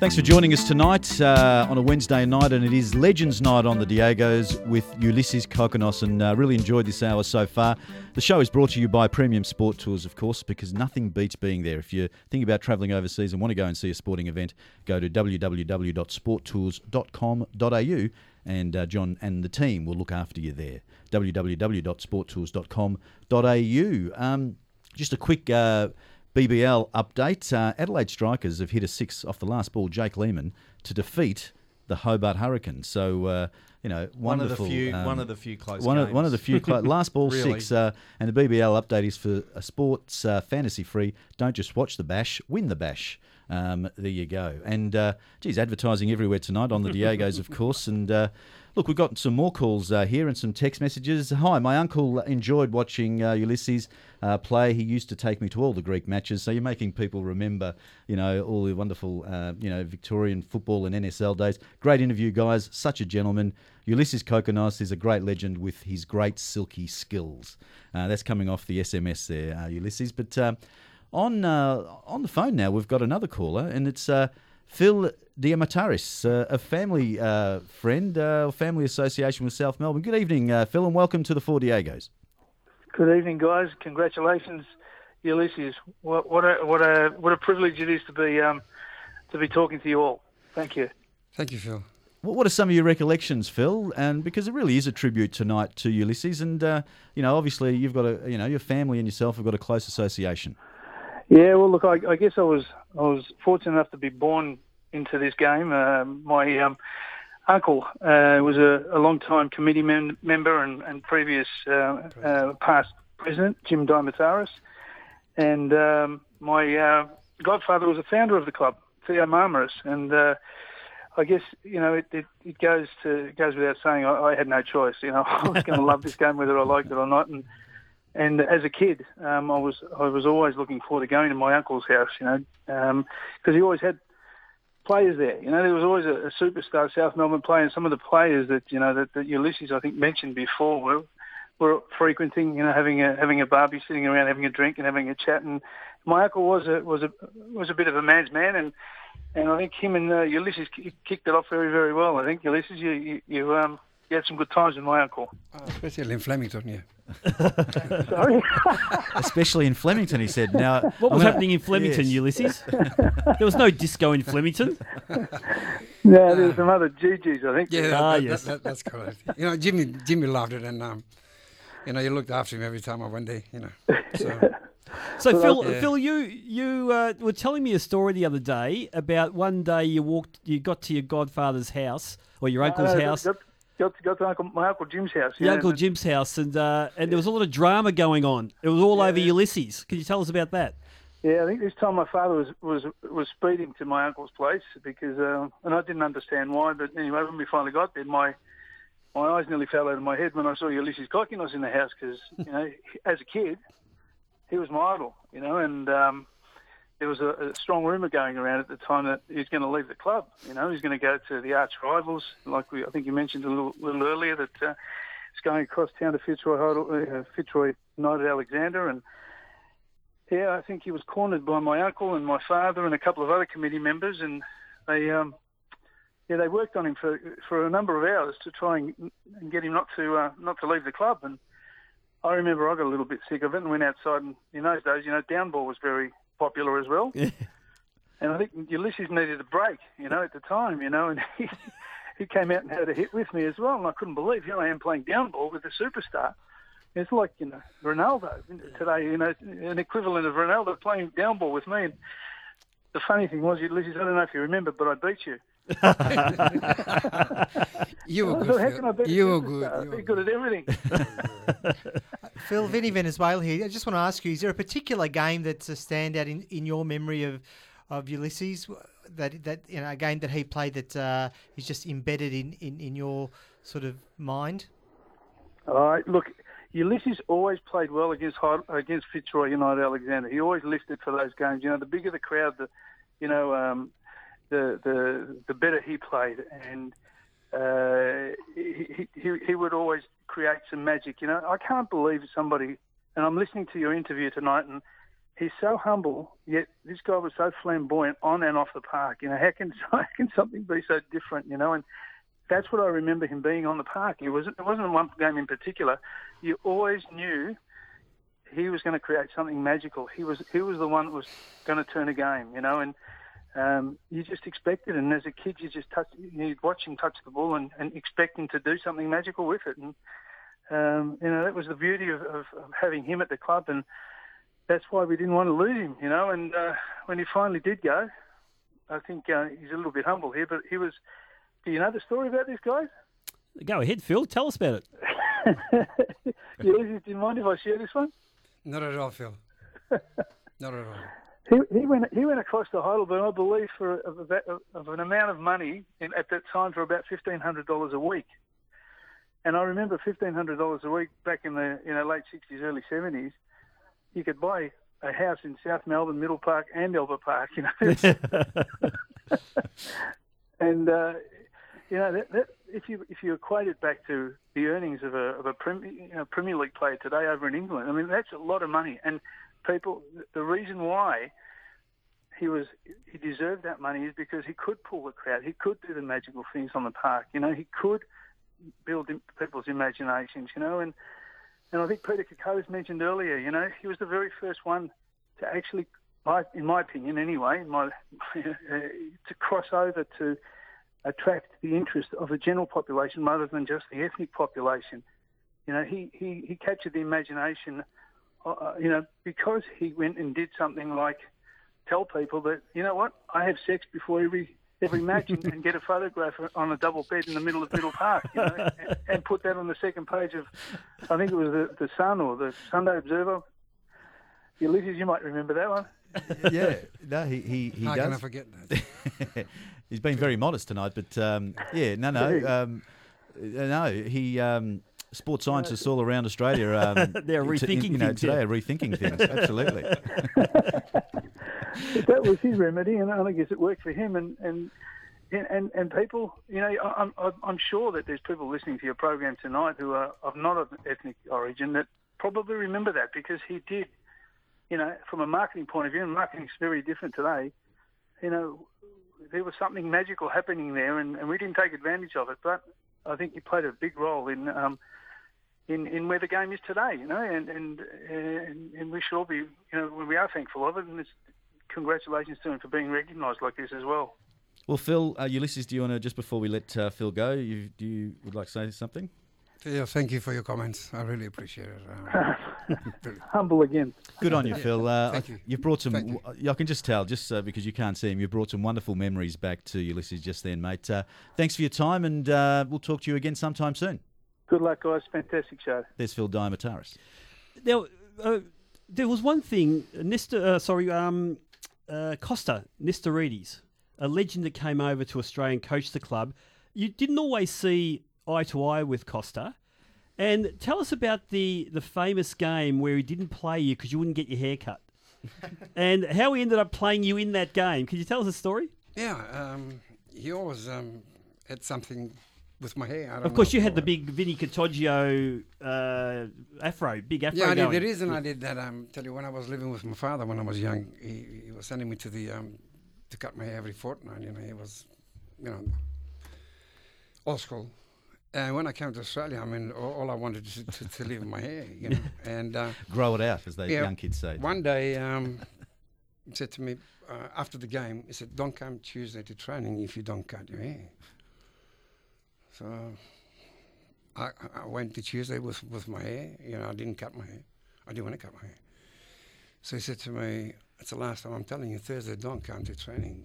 Thanks for joining us tonight uh, on a Wednesday night, and it is Legends Night on the Diegos with Ulysses Kokkinos, and uh, really enjoyed this hour so far. The show is brought to you by Premium Sport Tours, of course, because nothing beats being there. If you're thinking about travelling overseas and want to go and see a sporting event, go to w w w dot sport tours dot com dot a u. And uh, John and the team will look after you there. w w w dot sport tours dot com dot a u. Um, just a quick uh, B B L update. Uh, Adelaide Strikers have hit a six off the last ball, Jake Lehmann, to defeat the Hobart Hurricanes. So, uh, you know, one of the few, um, one of the few close one games. Of, one of the few close. Last ball really? six. Uh, and the B B L update is for a sports uh, fantasy free. Don't just watch the bash, win the bash. Um, there you go. And, uh, geez, advertising everywhere tonight on the Diegos, of course. And, uh, look, we've got some more calls uh, here and some text messages. Hi, my uncle enjoyed watching uh, Ulysses uh, play. He used to take me to all the Greek matches. So you're making people remember, you know, all the wonderful, uh, you know, Victorian football and N S L days. Great interview, guys. Such a gentleman. Ulysses Kokkinos is a great legend with his great silky skills. Uh, that's coming off the S M S there, uh, Ulysses. But uh, on uh, on the phone now, we've got another caller, and it's uh, Phil Diamataris, uh, a family uh, friend, uh, family association with South Melbourne. Good evening, uh, Phil, and welcome to the Four Diegos. Good evening, guys. Congratulations, Ulysses. What, what a what a what a privilege it is to be um, to be talking to you all. Thank you. Thank you, Phil. What are some of your recollections, Phil? And because it really is a tribute tonight to Ulysses, and uh, you know, obviously, you've got a you know your family and yourself have got a close association. Yeah, well, look, I, I guess I was I was fortunate enough to be born into this game. Uh, my um, uncle uh, was a, a long-time committee mem- member and, and previous uh, uh, past president, Jim Diamataris, and um, my uh, godfather was a founder of the club, Theo Marmaris, and. Uh, I guess, you know, it, it, it goes to it goes without saying I, I had no choice. You know, I was going to love this game whether I liked it or not. And and as a kid, um, I was I was always looking forward to going to my uncle's house, you know, because um, he always had players there. You know, there was always a, a superstar South Melbourne player, and some of the players that, you know, that, that Ulysses, I think, mentioned before were were frequenting, you know, having a having a barbie, sitting around, having a drink and having a chat. And my uncle was a, was a, was a bit of a man's man, and And I think him and uh, Ulysses kicked it off very, very well. I think, Ulysses, you you, you, um, you had some good times with my uncle. Oh, especially in Flemington, yeah. Sorry? Especially in Flemington, he said. Now, What was I'm happening gonna... in Flemington, yes. Ulysses? There was no disco in Flemington. No, there were some other G Gs, I think. Yeah, that, ah, that, yes. That, that, that's correct. You know, Jimmy Jimmy loved it, and, um, you know, you looked after him every time I went there, you know. So... So, so Phil, yeah. Phil, you you uh, were telling me a story the other day about one day you walked, you got to your godfather's house or your uncle's uh, house. Got, got, got to uncle, my uncle Jim's house. Your yeah, uncle Jim's house, and uh, and yeah. there was a lot of drama going on. It was all yeah, over yeah. Ulysses. Can you tell us about that? Yeah, I think this time my father was was, was speeding to my uncle's place because, uh, and I didn't understand why. But anyway, when we finally got there, my my eyes nearly fell out of my head when I saw Ulysses Kokkinos in the house because, you know, as a kid. He was my idol, you know, and um, there was a, a strong rumour going around at the time that he's going to leave the club. You know, he's going to go to the arch rivals, like we, I think you mentioned a little, little earlier, that uh, he's going across town to Fitzroy, uh, Fitzroy Alexander. And, yeah, I think he was cornered by my uncle and my father and a couple of other committee members. And they um, yeah, they worked on him for for a number of hours to try and, and get him not to uh, not to leave the club. And I remember I got a little bit sick of it and went outside. And in those days, you know, down ball was very popular as well. Yeah. And I think Ulysses needed a break, you know, at the time, you know. And he, he came out and had a hit with me as well. And I couldn't believe, here I am playing down ball with a superstar. It's like, you know, Ronaldo today, you know, an equivalent of Ronaldo playing down ball with me. And the funny thing was, Ulysses, I don't know if you remember, but I beat you. You were good. How can I beat you were good. You were good at everything. Phil, Vinny Venezuela here. I just want to ask you: is there a particular game that's a standout in, in your memory of of Ulysses? That that you know, a game that he played that uh, is just embedded in, in, in your sort of mind. Uh, look, Ulysses always played well against against Fitzroy United Alexander. He always lifted for those games. You know, the bigger the crowd, the you know. Um, The, the the better he played, and uh, he, he he would always create some magic. You know, I can't believe somebody. And I'm listening to your interview tonight, and he's so humble. Yet this guy was so flamboyant on and off the park. You know, how can how can something be so different? You know, and that's what I remember him being on the park. It wasn't it wasn't one game in particular. You always knew he was going to create something magical. He was he was the one that was going to turn a game. You know, and Um, you just expect it, and as a kid, you just touch, you'd watch him touch the ball and, and expect him to do something magical with it. And um, you know that was the beauty of, of, of having him at the club, and that's why we didn't want to lose him. You know, and uh, when he finally did go, I think uh, he's a little bit humble here, but he was. Do you know the story about this guy? Go ahead, Phil. Tell us about it. Yeah, do you mind if I share this one? Not at all, Phil. Not at all. He, he went he went across to Heidelberg, I believe, for a, of an amount of money in, at that time for about fifteen hundred dollars a week. And I remember fifteen hundred dollars a week back in the you know late sixties, early seventies, you could buy a house in South Melbourne, Middle Park, and Albert Park. You know, and uh, you know that, that if you if you equate it back to the earnings of a of a Premier, you know, Premier League player today over in England, I mean that's a lot of money. And people, the reason why he was he deserved that money is because he could pull the crowd, he could do the magical things on the park. You know, he could build people's imaginations, you know, and and I think Peter Kokotis mentioned earlier, you know, he was the very first one to actually, in my opinion anyway, in my, to cross over to attract the interest of the general population rather than just the ethnic population. You know, he, he, he captured the imagination, uh, you know, because he went and did something like tell people that, you know what, I have sex before every... every match and, and get a photograph on a double bed in the middle of Middle Park, you know, and, and put that on the second page of, I think it was the, the Sun or the Sunday Observer. Ulysses, you might remember that one. Yeah, no, he he, he How does. How can I forget that? He's been very modest tonight, but um, yeah, no, no, um, no, he. Um, Sports scientists all around Australia um, they're rethinking in, you know, things today. Yeah. Are rethinking things, absolutely. That was his remedy, and I guess it worked for him. And and and, and people, you know, I'm I'm sure that there's people listening to your program tonight who are of not of ethnic origin that probably remember that because he did, you know, from a marketing point of view, and marketing's very different today. You know, there was something magical happening there, and, and we didn't take advantage of it. But I think he played a big role in. Um, In, in where the game is today, you know, and and, and and we should all be, you know, we are thankful of it, and it's, congratulations to him for being recognised like this as well. Well, Phil, uh, Ulysses, do you want to, just before we let uh, Phil go, you, do you would like to say something? Yeah, thank you for your comments. I really appreciate it. Um, Humble again. Good on you, Phil. Uh, thank you. You've brought some, you. I can just tell, just uh, because you can't see him, you've brought some wonderful memories back to Ulysses just then, mate. Uh, thanks for your time, and uh, we'll talk to you again sometime soon. Good luck, guys. Fantastic show. There's Phil Diamataris. Now, uh, there was one thing. Nestor, uh, sorry, um, uh, Costa Nestorides, a legend that came over to Australia and coached the club. You didn't always see eye to eye with Costa. And tell us about the, the famous game where he didn't play you because you wouldn't get your hair cut. And how he ended up playing you in that game. Can you tell us a story? Yeah. Um, he always um, had something... with my hair, I don't Of course, know, you had the big Vinny Cotoggio uh, afro, big afro. Yeah, I did. The reason I did that, I um, tell you, when I was living with my father when I was young, he, he was sending me to the um, to cut my hair every fortnight. You know, he was, you know, old school. And when I came to Australia, I mean, all, all I wanted to, to, to leave my hair, you know, and uh, grow it out, as those yeah, young kids say. One day, um, he said to me uh, after the game, he said, "Don't come Tuesday to training if you don't cut your hair." So I, I went to Tuesday with, with my hair. You know, I didn't cut my hair. I didn't want to cut my hair. So he said to me, "It's the last time I'm telling you, Thursday don't come to training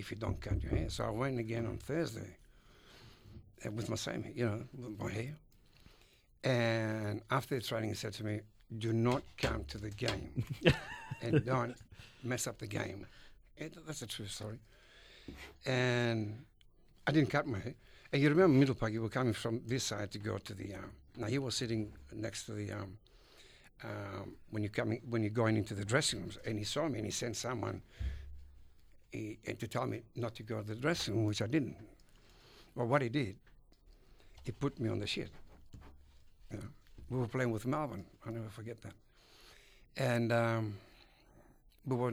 if you don't cut your hair." So I went again on Thursday with my same hair, you know, with my hair. And after the training, he said to me, "Do not come to the game and don't mess up the game." And that's a true story. And I didn't cut my hair. And you remember Middle Park, you were coming from this side to go to the, um, now he was sitting next to the, um, um, when you're coming, when you're going into the dressing rooms, and he saw me and he sent someone he, and to tell me not to go to the dressing room, which I didn't. Well, what he did, he put me on the shit. You know? We were playing with Melbourne, I'll never forget that. And um, we were,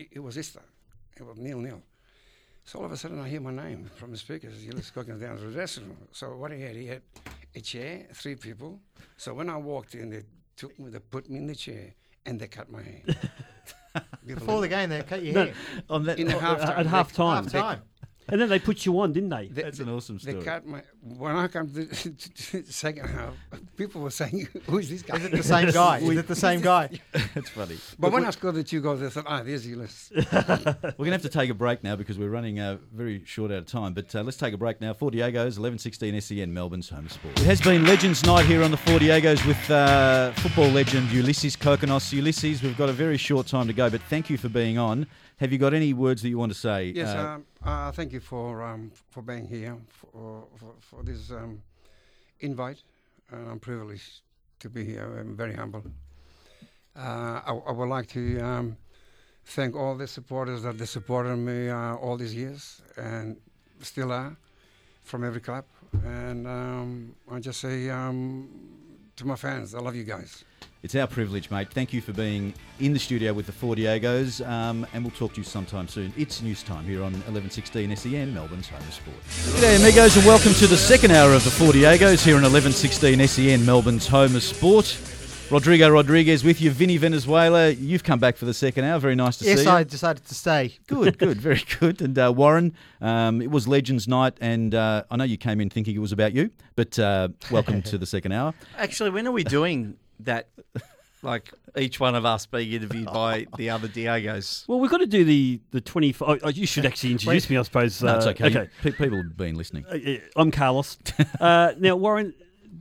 it, it was Easter, it was nil-nil. So all of a sudden I hear my name from the speakers. Ulysses Kokkinos down to the dressing room. So what he had, he had a chair, three people. So when I walked in, they took me, they put me in the chair, and they cut my hair. Before the game, they cut your no, hair on that, in on, half time, at half time. Half time. And then they put you on, didn't they? That's they, an awesome story. They cut my. When I come to the second half, people were saying, who's this guy? Is it the same guy? Is it the same guy? It's funny. But, but when I scored the two goals, I thought, ah, oh, there's Ulysses. We're going to have to take a break now because we're running uh, very short out of time. But uh, let's take a break now. Four Diego's, eleven sixteen S E N, Melbourne's home sport. It has been Legends Night here on the Four Diego's with uh, football legend Ulysses Kokkinos. Ulysses, we've got a very short time to go, but thank you for being on. Have you got any words that you want to say? Yes, uh, um, uh, thank you for um, for being here, for for, for this um, invite. Uh, I'm privileged to be here. I'm very humble. Uh, I, I would like to um, thank all the supporters that they supported me uh, all these years and still are, from every club. And um, I just say um, to my fans, I love you guys. It's our privilege, mate. Thank you for being in the studio with the Four Diego's, um, and we'll talk to you sometime soon. It's news time here on eleven sixteen S E N, Melbourne's home of sport. G'day, amigos, and welcome to the second hour of the Four Diego's here on eleven sixteen S E N, Melbourne's home of sport. Rodrigo Rodriguez with you. Vinny Venezuela, you've come back for the second hour. Very nice to yes, see you. Yes, I decided to stay. Good, good, very good. And uh, Warren, um, it was Legends Night, and uh, I know you came in thinking it was about you, but uh, welcome to the second hour. Actually, when are we doing that, like, each one of us being interviewed by the other Diego's? Well, we've got to do the, the twenty-five... Oh, you should actually introduce me, I suppose. No, uh, it's okay. okay. Pe- people have been listening. I'm Carlos. Uh, now, Warren,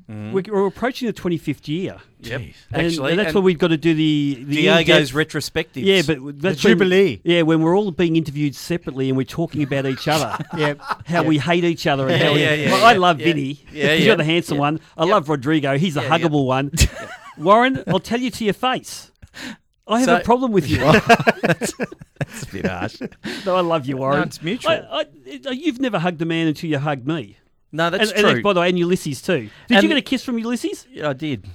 mm. we're, we're approaching the twenty-fifth year. Yep. And actually, that's where we've got to do the... the Diego's retrospectives. Yeah, but... That's the Jubilee. When, yeah, when we're all being interviewed separately and we're talking about each other. yeah. How yeah. we hate each other. And yeah, how yeah, we, yeah, well, yeah, I love yeah, Vinny. Yeah, he's yeah, got the handsome yeah, one. I yeah. love Rodrigo. He's the yeah, huggable yeah. one. Yeah. Warren, I'll tell you to your face. I have so, a problem with you. that's, that's a bit harsh. No, I love you, Warren. No, it's mutual. I, I, you've never hugged a man until you hugged me. No, that's and, true. And, by the way, and Ulysses too. Did and you get a kiss from Ulysses? Yeah, I did.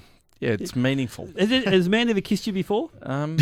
Yeah, it's it, meaningful. Has, it, has a man ever kissed you before? Um,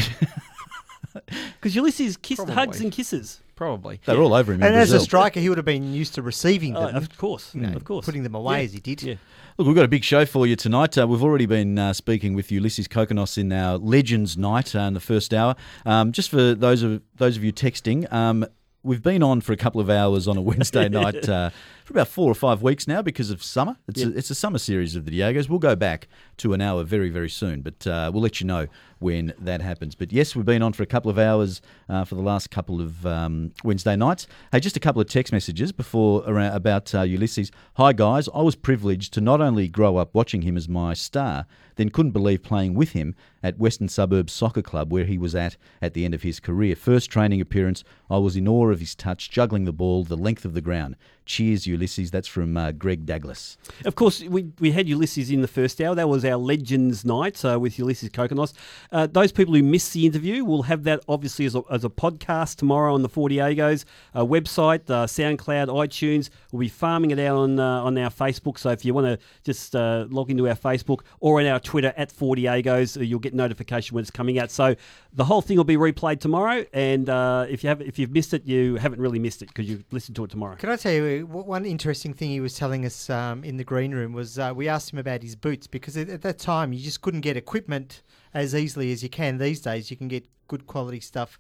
because Ulysses kissed, probably. hugs and kisses. Probably. They're yeah. all over him. And in as Brazil. a striker, he would have been used to receiving them. Oh, of course. You know, of course. Putting them away yeah. as he did. Yeah. Look, we've got a big show for you tonight. Uh, we've already been uh, speaking with Ulysses Kokkinos in our Legends Night uh, in the first hour. Um, just for those of those of you texting, um, we've been on for a couple of hours on a Wednesday night uh, for about four or five weeks now because of summer. It's, yep. a, it's a summer series of the Diego's. We'll go back to an hour very, very soon, but uh, we'll let you know when that happens. But yes, we've been on for a couple of hours uh, for the last couple of um, Wednesday nights. Hey, just a couple of text messages before around, about uh, Ulysses. Hi guys, I was privileged to not only grow up watching him as my star, then couldn't believe playing with him at Western Suburbs Soccer Club, where he was at at the end of his career. First training appearance, I was in awe of his touch, juggling the ball, the length of the ground. Cheers, Ulysses. That's from uh, Greg Douglas. Of course, we we had Ulysses in the first hour. That was our Legends Night uh, with Ulysses Kokkinos. Uh, those people who missed the interview will have that, obviously, as a, as a podcast tomorrow on the Four Diego's uh, website, uh, SoundCloud, iTunes. We'll be farming it out on uh, on our Facebook. So if you want to just uh, log into our Facebook or on our Twitter at Four Diego's, you'll get notification when it's coming out. So the whole thing will be replayed tomorrow. And uh, if you have if you've missed it, you haven't really missed it because you've listened to it tomorrow. Can I tell you? One interesting thing he was telling us um, in the green room was uh, we asked him about his boots because at, at that time you just couldn't get equipment as easily as you can these days. You can get good quality stuff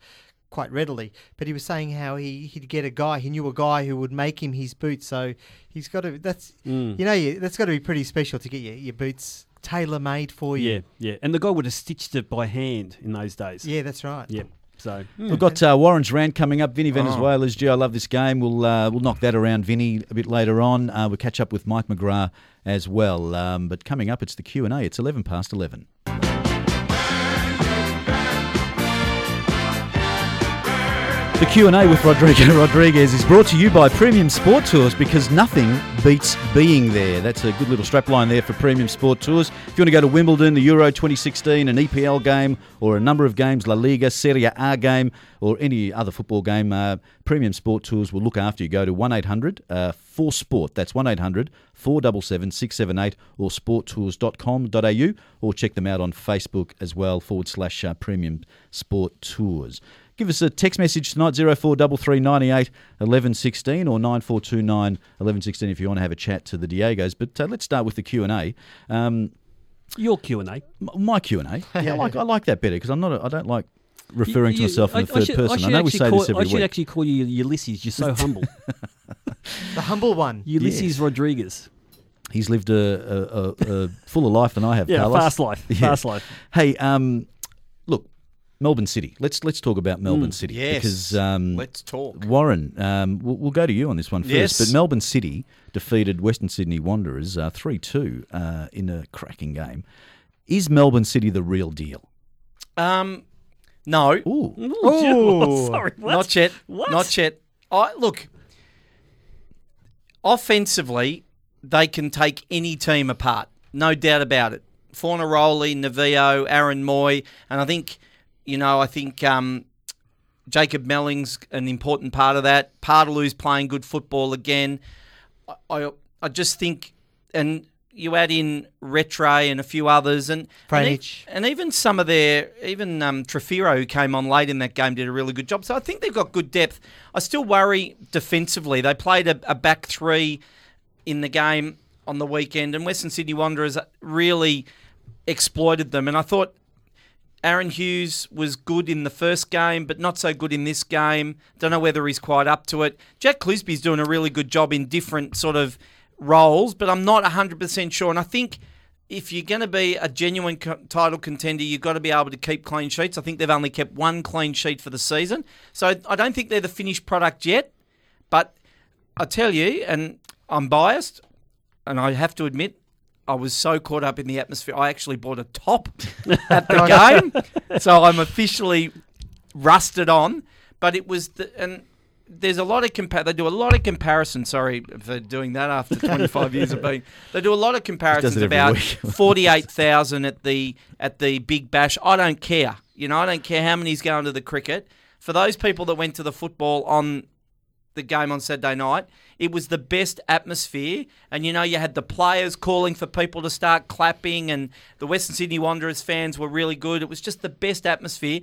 quite readily. But he was saying how he, he'd get a guy, he knew a guy who would make him his boots. So he's got to, that's, mm. you know, you, that's got to be pretty special to get your, your boots tailor-made for you. Yeah, yeah. And the guy would have stitched it by hand in those days. Yeah, that's right. Yeah. So mm. We've got uh, Warren's rant coming up. Vinny Venezuela's, oh. gee, I love this game. We'll uh, we'll knock that around, Vinny, a bit later on. Uh, we'll catch up with Mike McGrath as well. Um, but coming up, it's the Q and A. It's eleven past eleven. The Q and A with Rodrigo Rodriguez is brought to you by Premium Sport Tours because nothing beats being there. That's a good little strapline there for Premium Sport Tours. If you want to go to Wimbledon, the Euro twenty sixteen, an E P L game or a number of games, La Liga, Serie A game or any other football game, uh, Premium Sport Tours will look after you. Go to one eight hundred four sport. That's one eight hundred four seven seven six seven eight or sport tours dot com dot a u or check them out on Facebook as well, forward slash uh, Premium Sport Tours. Give us a text message tonight, zero four three three nine eight one one one six or nine four two nine one one one six if you want to have a chat to the Diego's. But uh, let's start with the Q and A. Um, Your Q and A. My Q and A. Yeah, I, like, I like that better because I'm not a, I don't like referring you, you, to myself in the third should, person. I, I know we say call, this every week. I should week. actually call you Ulysses. You're so humble. The humble one. Ulysses yes. Rodriguez. He's lived a, a, a, a fuller life than I have, yeah, Carlos. Fast life, yeah. fast life. Hey, um, look, Melbourne City. Let's let's talk about Melbourne mm, City. Yes, because, um, let's talk. Warren, um, we'll, we'll go to you on this one first. Yes. But Melbourne City defeated Western Sydney Wanderers uh, three two uh, in a cracking game. Is Melbourne City the real deal? Um, no. Ooh. Ooh. Oh, sorry. What? Not yet. What? Not yet. I, look, offensively, they can take any team apart, no doubt about it. Fornaroli, Navio, Aaron Mooy, and I think, you know, I think um, Jacob Melling's an important part of that. Pardalou's playing good football again. I, I, I just think, and you add in Retray and a few others, and and, e- and even some of their, even um, Trefiro, who came on late in that game, did a really good job. So I think they've got good depth. I still worry defensively. They played a, a back three in the game on the weekend, and Western Sydney Wanderers really exploited them. And I thought Aaron Hughes was good in the first game, but not so good in this game. Don't know whether he's quite up to it. Jack Clisby's doing a really good job in different sort of roles, but I'm not one hundred percent sure. And I think if you're going to be a genuine co- title contender, you've got to be able to keep clean sheets. I think they've only kept one clean sheet for the season. So I don't think they're the finished product yet, but I tell you, and I'm biased, and I have to admit, I was so caught up in the atmosphere, I actually bought a top at the game. So I'm officially rusted on. But it was, the, and there's a lot of, compa- they do a lot of comparisons. Sorry for doing that after twenty-five years of being, they do a lot of comparisons about forty-eight thousand at the at the Big Bash. I don't care. You know, I don't care how many's going to the cricket. For those people that went to the football on the game on Saturday night, it was the best atmosphere. And, you know, you had the players calling for people to start clapping, and the Western Sydney Wanderers fans were really good. It was just the best atmosphere.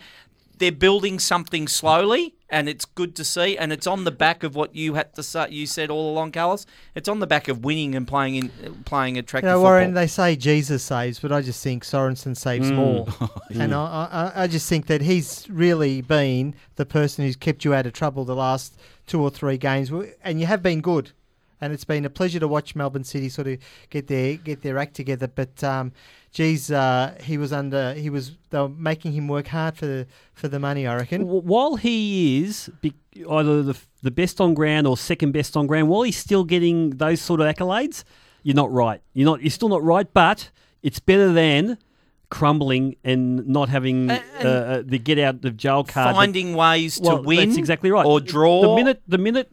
They're building something slowly, and it's good to see. And it's on the back of what you had to say, you said all along, Carlos. It's on the back of winning and playing in playing attractive football. You know, Warren, football. They say Jesus saves, but I just think Sorensen saves mm. more. yeah. And I, I, I just think that he's really been the person who's kept you out of trouble the last two or three games, and you have been good. And it's been a pleasure to watch Melbourne City sort of get their get their act together. But um, geez, uh, he was under he was they were making him work hard for the, for the money, I reckon. While he is either the the best on ground or second best on ground, while he's still getting those sort of accolades, you're not right. You're not you're still not right. But it's better than crumbling and not having and uh, the get out of jail card. Finding that, ways well, to win. That's exactly right. Or draw. The minute the minute.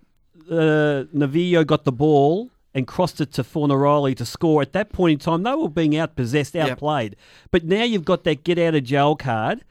Uh, Navio got the ball and crossed it to Fornaroli to score. At that point in time, they were being out-possessed, outplayed. Yep. But now you've got that get-out-of-jail card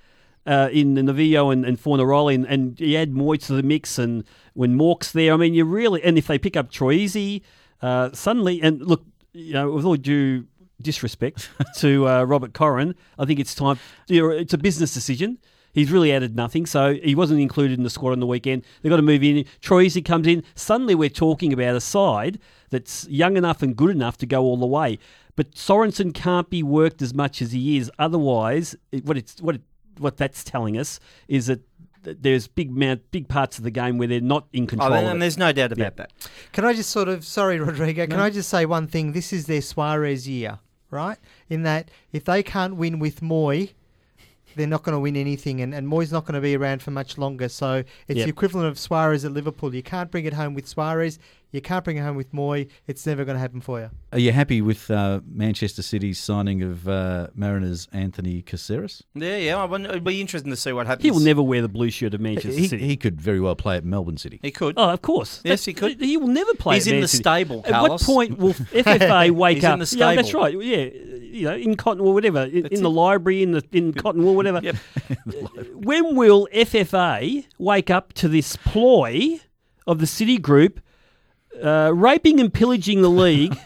uh, in Navio and, and Fornaroli, and, and you add Mooy to the mix, and when Mork's there, I mean, you really... And if they pick up Troisi, uh suddenly... And look, you know, with all due disrespect to uh, Robert Corrin, I think it's time... You know, it's a business decision. He's really added nothing, so he wasn't included in the squad on the weekend. They've got to move in. Troisi comes in. Suddenly we're talking about a side that's young enough and good enough to go all the way. But Sorensen can't be worked as much as he is. Otherwise, it, what it's what it, what that's telling us is that there's big amount, big parts of the game where they're not in control. Oh, and, and there's no doubt about yeah. that. Can I just sort of, sorry, Rodrigo, can no. I just say one thing? This is their Suarez year, right? In that if they can't win with Mooy, they're not going to win anything, and, and Mooy's not going to be around for much longer. So it's yep. the equivalent of Suarez at Liverpool. You can't bring it home with Suarez. You can't bring it home with Mooy. It's never going to happen for you. Are you happy with uh, Manchester City's signing of uh, Mariners' Anthony Caceres? Yeah, yeah. It'd be interesting to see what happens. He will never wear the blue shirt of Manchester he, City. He could very well play at Melbourne City. He could. Oh, of course. Yes, that's, he could. He will never play He's at Manchester City. He's in the stable, Carlos. At what point will F F A wake He's up? He's in the stable. Yeah, that's right. Yeah. You know, in Cotton Wool, whatever, in, in the library, in the in Cotton Wool, whatever. Yep. When will F F A wake up to this ploy of the Citigroup uh, raping and pillaging the league,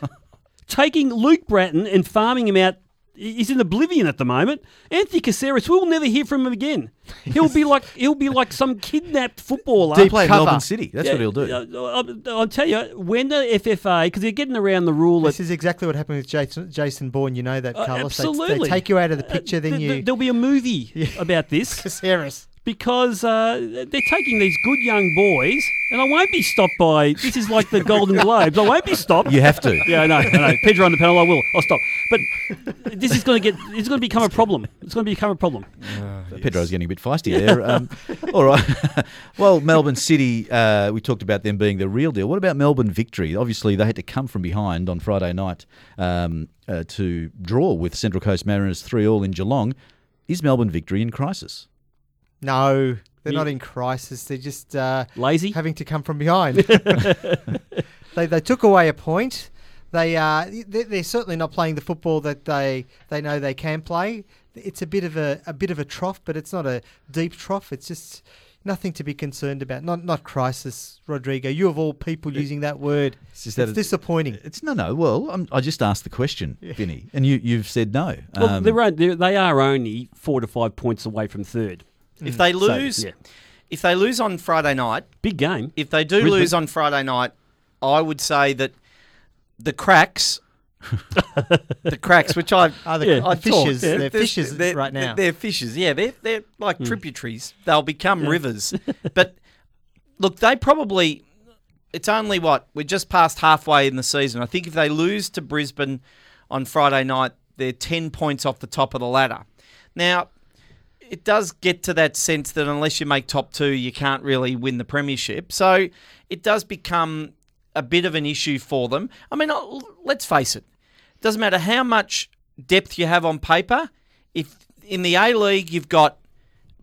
taking Luke Bratton and farming him out? He's in oblivion at the moment. Anthony Caceres, we'll never hear from him again. He'll be like he'll be like some kidnapped footballer. Deep play Melbourne City. That's yeah, what he'll do. I'll, I'll tell you, when the F F A, because they're getting around the rule. This at, is exactly what happened with Jason, Jason Bourne. You know that, Carlos. Uh, absolutely. They, they take you out of the picture, uh, then th- you... Th- there'll be a movie yeah. about this. Caceres. because uh, they're taking these good young boys, and I won't be stopped by, this is like the Golden Globes, I won't be stopped. You have to. Yeah, I know, I know. Pedro on the panel, I will, I'll stop. But this is going to get, it's going to become a problem. It's going to become a problem. Uh, yes. Pedro's getting a bit feisty there. Um, all right. Well, Melbourne City, uh, we talked about them being the real deal. What about Melbourne Victory? Obviously, they had to come from behind on Friday night um, uh, to draw with Central Coast Mariners three all in Geelong. Is Melbourne Victory in crisis? No, they're yeah. not in crisis. They're just uh, lazy, having to come from behind. they they took away a point. They uh they, they're certainly not playing the football that they they know they can play. It's a bit of a, a bit of a trough, but it's not a deep trough. It's just nothing to be concerned about. Not not crisis, Rodrigo. You of all people using that word. It's, just that it's, it's disappointing. It's no no. Well, I'm, I just asked the question, yeah. Vinny, and you you've said no. Well, um, they're, they're, they are only four to five points away from third. If they lose, so, yeah. if they lose on Friday night, big game. If they do Brisbane. lose on Friday night, I would say that the cracks, the cracks, which I are the yeah. I fishes, yeah. they're, they're fishes they're, right now. They're, they're fishes, yeah. They're they're like mm. tributaries. They'll become yeah. rivers. But look, they probably. It's only what we're just past halfway in the season. I think if they lose to Brisbane on Friday night, they're ten points off the top of the ladder. Now. It does get to that sense that unless you make top two, you can't really win the premiership. So it does become a bit of an issue for them. I mean, let's face it. It doesn't matter how much depth you have on paper. If in the A-League, you've got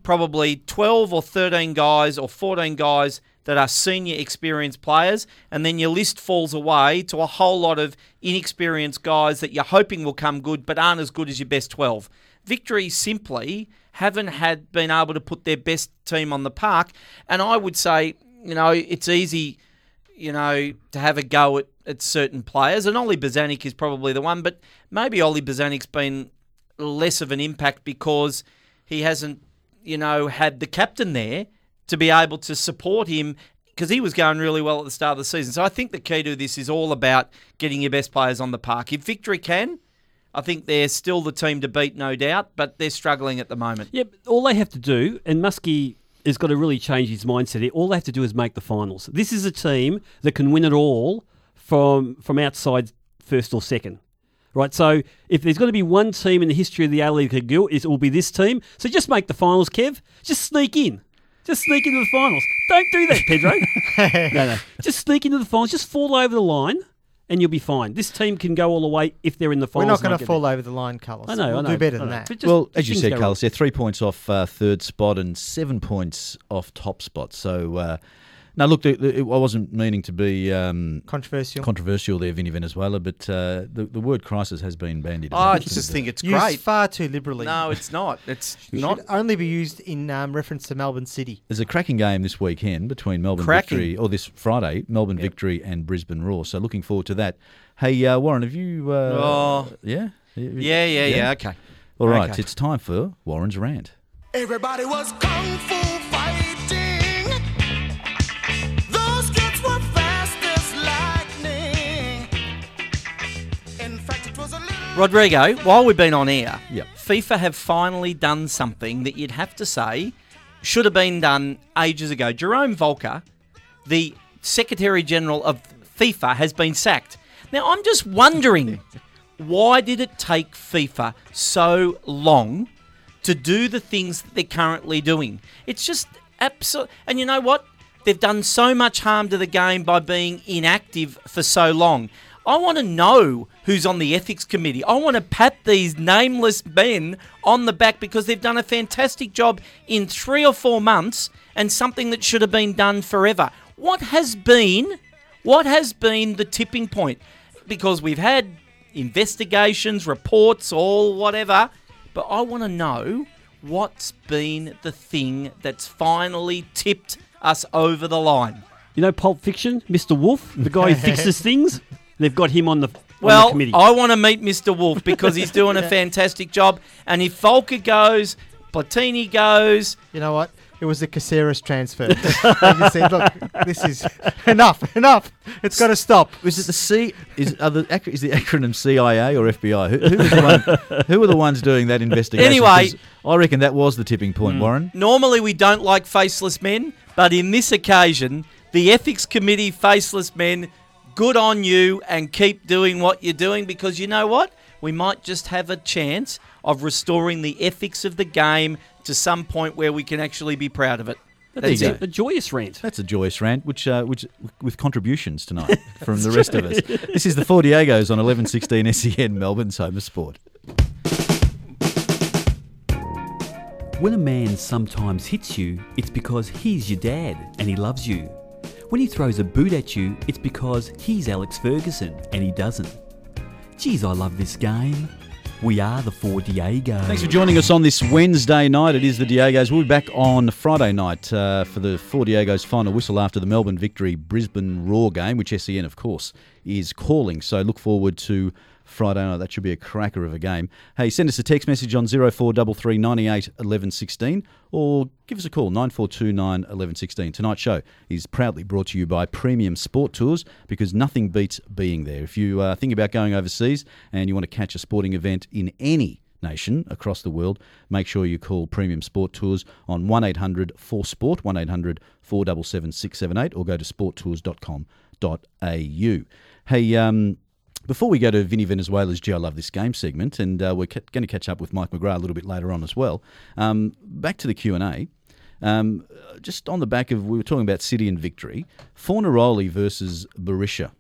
probably twelve or thirteen guys or fourteen guys that are senior experienced players, and then your list falls away to a whole lot of inexperienced guys that you're hoping will come good but aren't as good as your best twelve. Victory simply haven't had been able to put their best team on the park. And I would say, you know, it's easy, you know, to have a go at, at certain players. And Oli Bozanic is probably the one, but maybe Oli Bozanic's been less of an impact because he hasn't, you know, had the captain there to be able to support him because he was going really well at the start of the season. So I think the key to this is all about getting your best players on the park. If Victory can, I think they're still the team to beat, no doubt, but they're struggling at the moment. Yep, yeah, all they have to do, and Muskie has got to really change his mindset here, all they have to do is make the finals. This is a team that can win it all from from outside first or second. Right, so if there's going to be one team in the history of the A-League that can, it will be this team. So just make the finals, Kev. Just sneak in. Just sneak into the finals. Don't do that, Pedro. no, no. Just sneak into the finals. Just fall over the line. And you'll be fine. This team can go all the way if they're in the finals. We're not going to fall there. over the line, Carlos. I know, we'll I know. do better than that. Just, well, as you said, Carlos, they're three points off uh, third spot and seven points off top spot. So, uh, now look, the, the, I wasn't meaning to be um, controversial controversial there, Vinny Venezuela, but uh, the, the word crisis has been bandied. Oh, I just think it's used great. Far too liberally. No, it's not. It's it not. Should only be used in um, reference to Melbourne City. There's a cracking game this weekend between Melbourne cracking. Victory, or this Friday, Melbourne yep. Victory and Brisbane Roar. So looking forward to that. Hey, uh, Warren, have you... Uh, oh. Yeah? Yeah, yeah, yeah, yeah. Okay. All right, okay. It's time for Warren's Rant. Everybody was kung fu fighting. Rodrigo, while we've been on air, yep. FIFA have finally done something that you'd have to say should have been done ages ago. Jerome Volker, the Secretary-General of FIFA, has been sacked. Now, I'm just wondering, why did it take FIFA so long to do the things that they're currently doing? It's just absolute. And you know what? They've done so much harm to the game by being inactive for so long. I want to know who's on the ethics committee. I want to pat these nameless men on the back because they've done a fantastic job in three or four months and something that should have been done forever. What has been, what has been the tipping point? Because we've had investigations, reports, all whatever, but I want to know what's been the thing that's finally tipped us over the line. You know Pulp Fiction, Mister Wolf, the guy who fixes things? They've got him on the, well, on the committee. Well, I want to meet Mister Wolf because he's doing yeah. a fantastic job. And if Volker goes, Platini goes... You know what? It was a Caceres transfer. They said, "Look, this is enough, enough. It's got to stop." Was it the C? Is are the is the acronym C I A or F B I? Who, who, was the one, who were the ones doing that investigation? Anyway, I reckon that was the tipping point, mm. Warren. Normally, we don't like faceless men, but in this occasion, the ethics committee, faceless men, good on you, and keep doing what you're doing, because you know what? We might just have a chance of restoring the ethics of the game to some point where we can actually be proud of it. That's a, a joyous rant. That's a joyous rant, which uh, which with contributions tonight from the rest of us. This is the Four Diegos on eleven sixteen S E N, Melbourne's home of sport. When a man sometimes hits you, it's because he's your dad and he loves you. When he throws a boot at you, it's because he's Alex Ferguson and he doesn't. Geez, I love this game. We are the Four Diegos. Thanks for joining us on this Wednesday night. It is the Diegos. We'll be back on Friday night uh, for the Four Diegos final whistle after the Melbourne Victory Brisbane Roar game, which S E N, of course, is calling. So look forward to Friday night. That should be a cracker of a game. Hey, send us a text message on oh four three three, nine eight, one one one six or give us a call, nine four two nine, one one one six. Tonight's show is proudly brought to you by Premium Sport Tours, because nothing beats being there. If you uh, think about going overseas and you want to catch a sporting event in any nation across the world, make sure you call Premium Sport Tours on one eight hundred four sport, one eight hundred four seven seven six seven eight, or go to sport tours dot com dot a u. Hey, um, before we go to Vinny Venezuela's Gee I Love This Game segment, and uh, we're ca- going to catch up with Mike McGrath a little bit later on as well, um, back to the Q and A, um, just on the back of, we were talking about City and Victory, Fornaroli versus Berisha.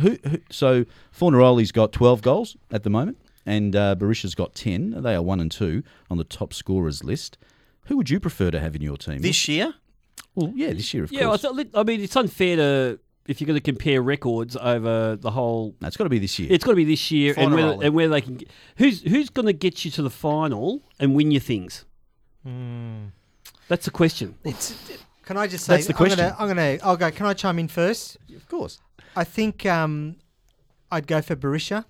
Who, who, so Fornaroli's got twelve goals at the moment, and uh, Berisha's got ten. They are one and two on the top scorers list. Who would you prefer to have in your team? This year? Well, yeah, this year, of yeah, course. Yeah, I mean, it's unfair to, if you're going to compare records over the whole... No, it's got to be this year. It's got to be this year. And whether, and where they can... Who's who's going to get you to the final and win your things? Mm. That's the question. It's, can I just say... That's the question. I'm going to... I'll go. Can I chime in first? Of course. I think um, I'd go for Berisha,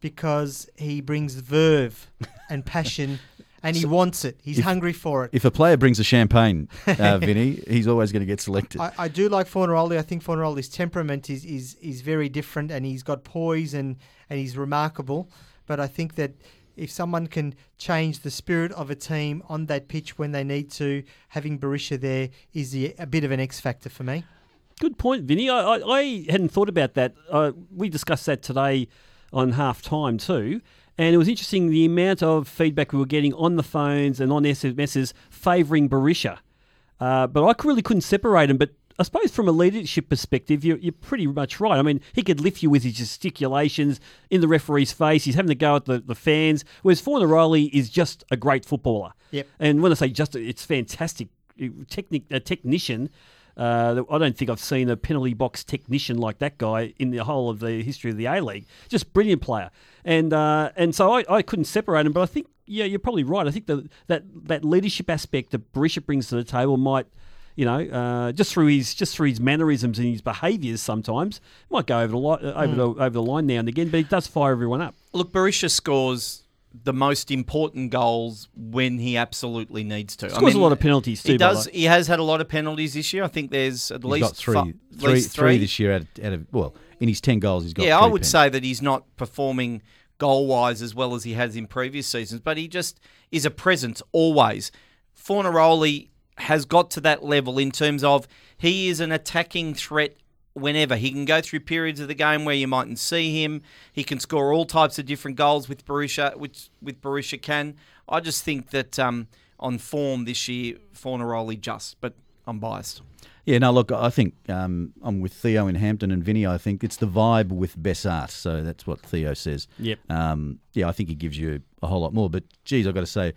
because he brings verve and passion, and he so wants it. He's if, hungry for it. If a player brings a champagne, uh, Vinny, he's always going to get selected. I, I do like Fornaroli. I think Fornaroli's temperament is, is, is very different, and he's got poise, and, and he's remarkable. But I think that if someone can change the spirit of a team on that pitch when they need to, having Berisha there is the, a bit of an X factor for me. Good point, Vinny. I, I, I hadn't thought about that. Uh, we discussed that today on half time too, and it was interesting the amount of feedback we were getting on the phones and on S M Ses favouring Berisha, uh, but I really couldn't separate him. But I suppose from a leadership perspective, you're, you're pretty much right. I mean, he could lift you with his gesticulations in the referee's face. He's having to go at the, the fans, whereas Fornaroli is just a great footballer. Yep. And when I say just, it's fantastic technic a technician. Uh, I don't think I've seen a penalty box technician like that guy in the whole of the history of the A-League. Just brilliant player. And uh, and so I, I couldn't separate him, but I think, yeah, you're probably right. I think the, that that leadership aspect that Berisha brings to the table might, you know, uh, just through his just through his mannerisms and his behaviours sometimes, might go over the, li- over, mm. the, over the line now and again, but he does fire everyone up. Look, Berisha scores the most important goals when he absolutely needs to. He scores I mean, a lot of penalties too. He does. He has had a lot of penalties this year. I think there's at he's least got three, fi- three, least three. three this year. Out of, out of well, in his ten goals, he's got. Yeah, three I would penalties. say that he's not performing goal wise as well as he has in previous seasons, but he just is a presence always. Fornaroli has got to that level in terms of he is an attacking threat. Whenever he can go through periods of the game where you mightn't see him, he can score all types of different goals with Berisha, which with Berisha can. I just think that um, on form this year, Fornaroli just, but I'm biased. Yeah, no, look, I think um, I'm with Theo in Hampton and Vinny. I think it's the vibe with Bessart, so that's what Theo says. Yep. Um, yeah, I think he gives you a whole lot more, but geez, I've got to say,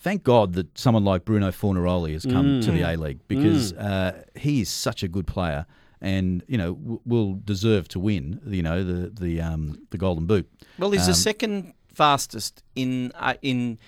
thank God that someone like Bruno Fornaroli has come mm. to the A-League, because mm. uh, he is such a good player. And you know, w- will deserve to win. You know, the the um, the Golden Boot. Well, he's um, the second fastest in uh, in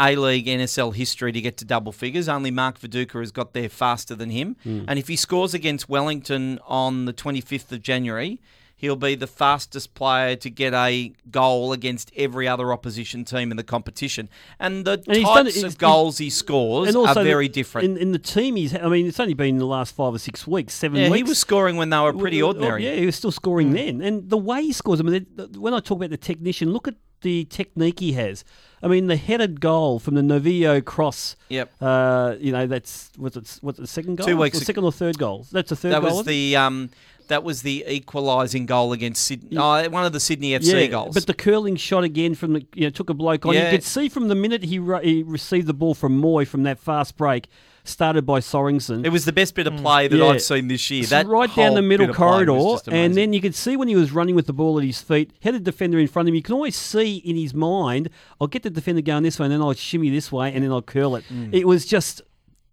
A-League N S L history to get to double figures. Only Mark Viduka has got there faster than him. Mm. And if he scores against Wellington on the twenty-fifth of January, He'll be the fastest player to get a goal against every other opposition team in the competition. And the and types done, of goals he scores are very the, different. In, in the team, he's, I mean, it's only been the last five or six weeks, seven yeah, weeks. He was scoring when they were pretty ordinary. Yeah, he was still scoring then. And the way he scores, I mean, when I talk about the technician, look at the technique he has. I mean, the headed goal from the Navio cross. Yep. Uh, you know, that's was it was it the second goal? Two weeks. Or second or third goal? That's the third that goal. That was the um, that was the equalising goal against Sydney. Yeah. Oh, one of the Sydney F C yeah, goals. But the curling shot again from the you know took a bloke on. Yeah. You could see from the minute he, re- he received the ball from Mooy from that fast break. Started by Sorensen. It was the best bit of play that yeah. I've seen this year. That right down the middle corridor, and then you could see when he was running with the ball at his feet, had a defender in front of him. You can always see in his mind, I'll get the defender going this way, and then I'll shimmy this way, and then I'll curl it. Mm. It was just,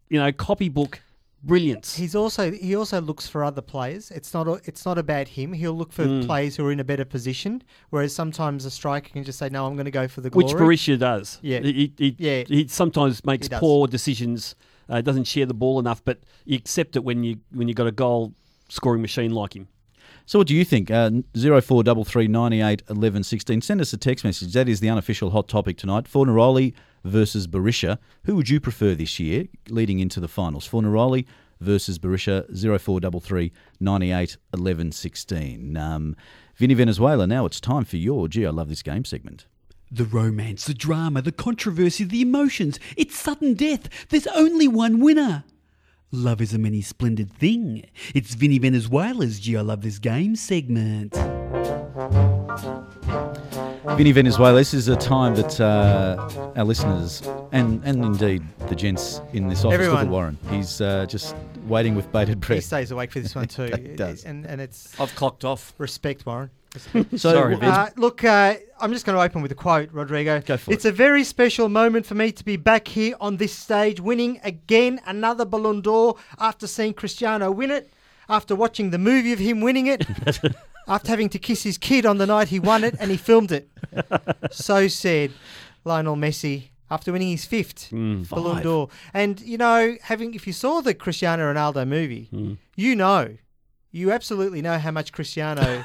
you know, copybook brilliance. He's also he also looks for other players. It's not it's not about him. He'll look for mm. players who are in a better position. Whereas sometimes a striker can just say, "No, I'm going to go for the glory." Which Berisha does. Yeah, he, he, yeah. he sometimes makes he poor decisions. Uh, doesn't share the ball enough, but you accept it when you when you got a goal scoring machine like him. So, what do you think? Uh, zero four double three ninety eight eleven sixteen. Send us a text message. That is the unofficial hot topic tonight: Fornaroli versus Berisha. Who would you prefer this year, leading into the finals? Fornaroli versus Berisha. Zero four double three ninety eight eleven sixteen. Um, Vinny Venezuela. Now it's time for your. Gee, I love this game segment. The romance, the drama, the controversy, the emotions. It's sudden death. There's only one winner. Love is a many splendid thing. It's Vinny Venezuela's Gee, I Love This Game segment. Vinny Venezuela, this is a time that uh, our listeners and, and indeed the gents in this office, everyone. Look at Warren. He's uh, just waiting with bated breath. He stays awake for this one too. He does. And, and it's I've clocked off. Respect, Warren. So, Sorry, uh, look, uh, I'm just going to open with a quote, Rodrigo. Go for it's it. A very special moment for me to be back here on this stage, winning again another Ballon d'Or after seeing Cristiano win it, after watching the movie of him winning it, after having to kiss his kid on the night he won it and he filmed it. So said Lionel Messi after winning his fifth mm, Ballon d'Or. And, you know, having if you saw the Cristiano Ronaldo movie, mm. you know, you absolutely know how much Cristiano...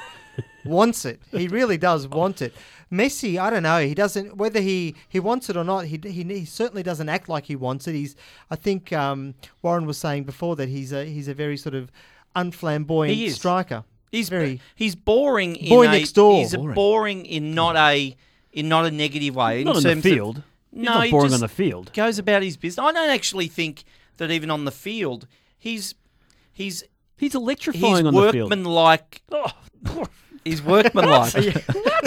wants it. He really does want it. Messi, I don't know. He doesn't, whether he, he wants it or not, he, he he certainly doesn't act like he wants it. He's, I think um, Warren was saying before that he's a, he's a very sort of unflamboyant striker. He's very, he's boring. Boy in next a, door. He's boring. A boring in not a, in not a negative way. Not in on the field. Of, no, not boring he on the field. Goes about his business. I don't actually think that even on the field, he's, he's, he's electrifying he's on the field. He's workmanlike. Oh, He's workmanlike.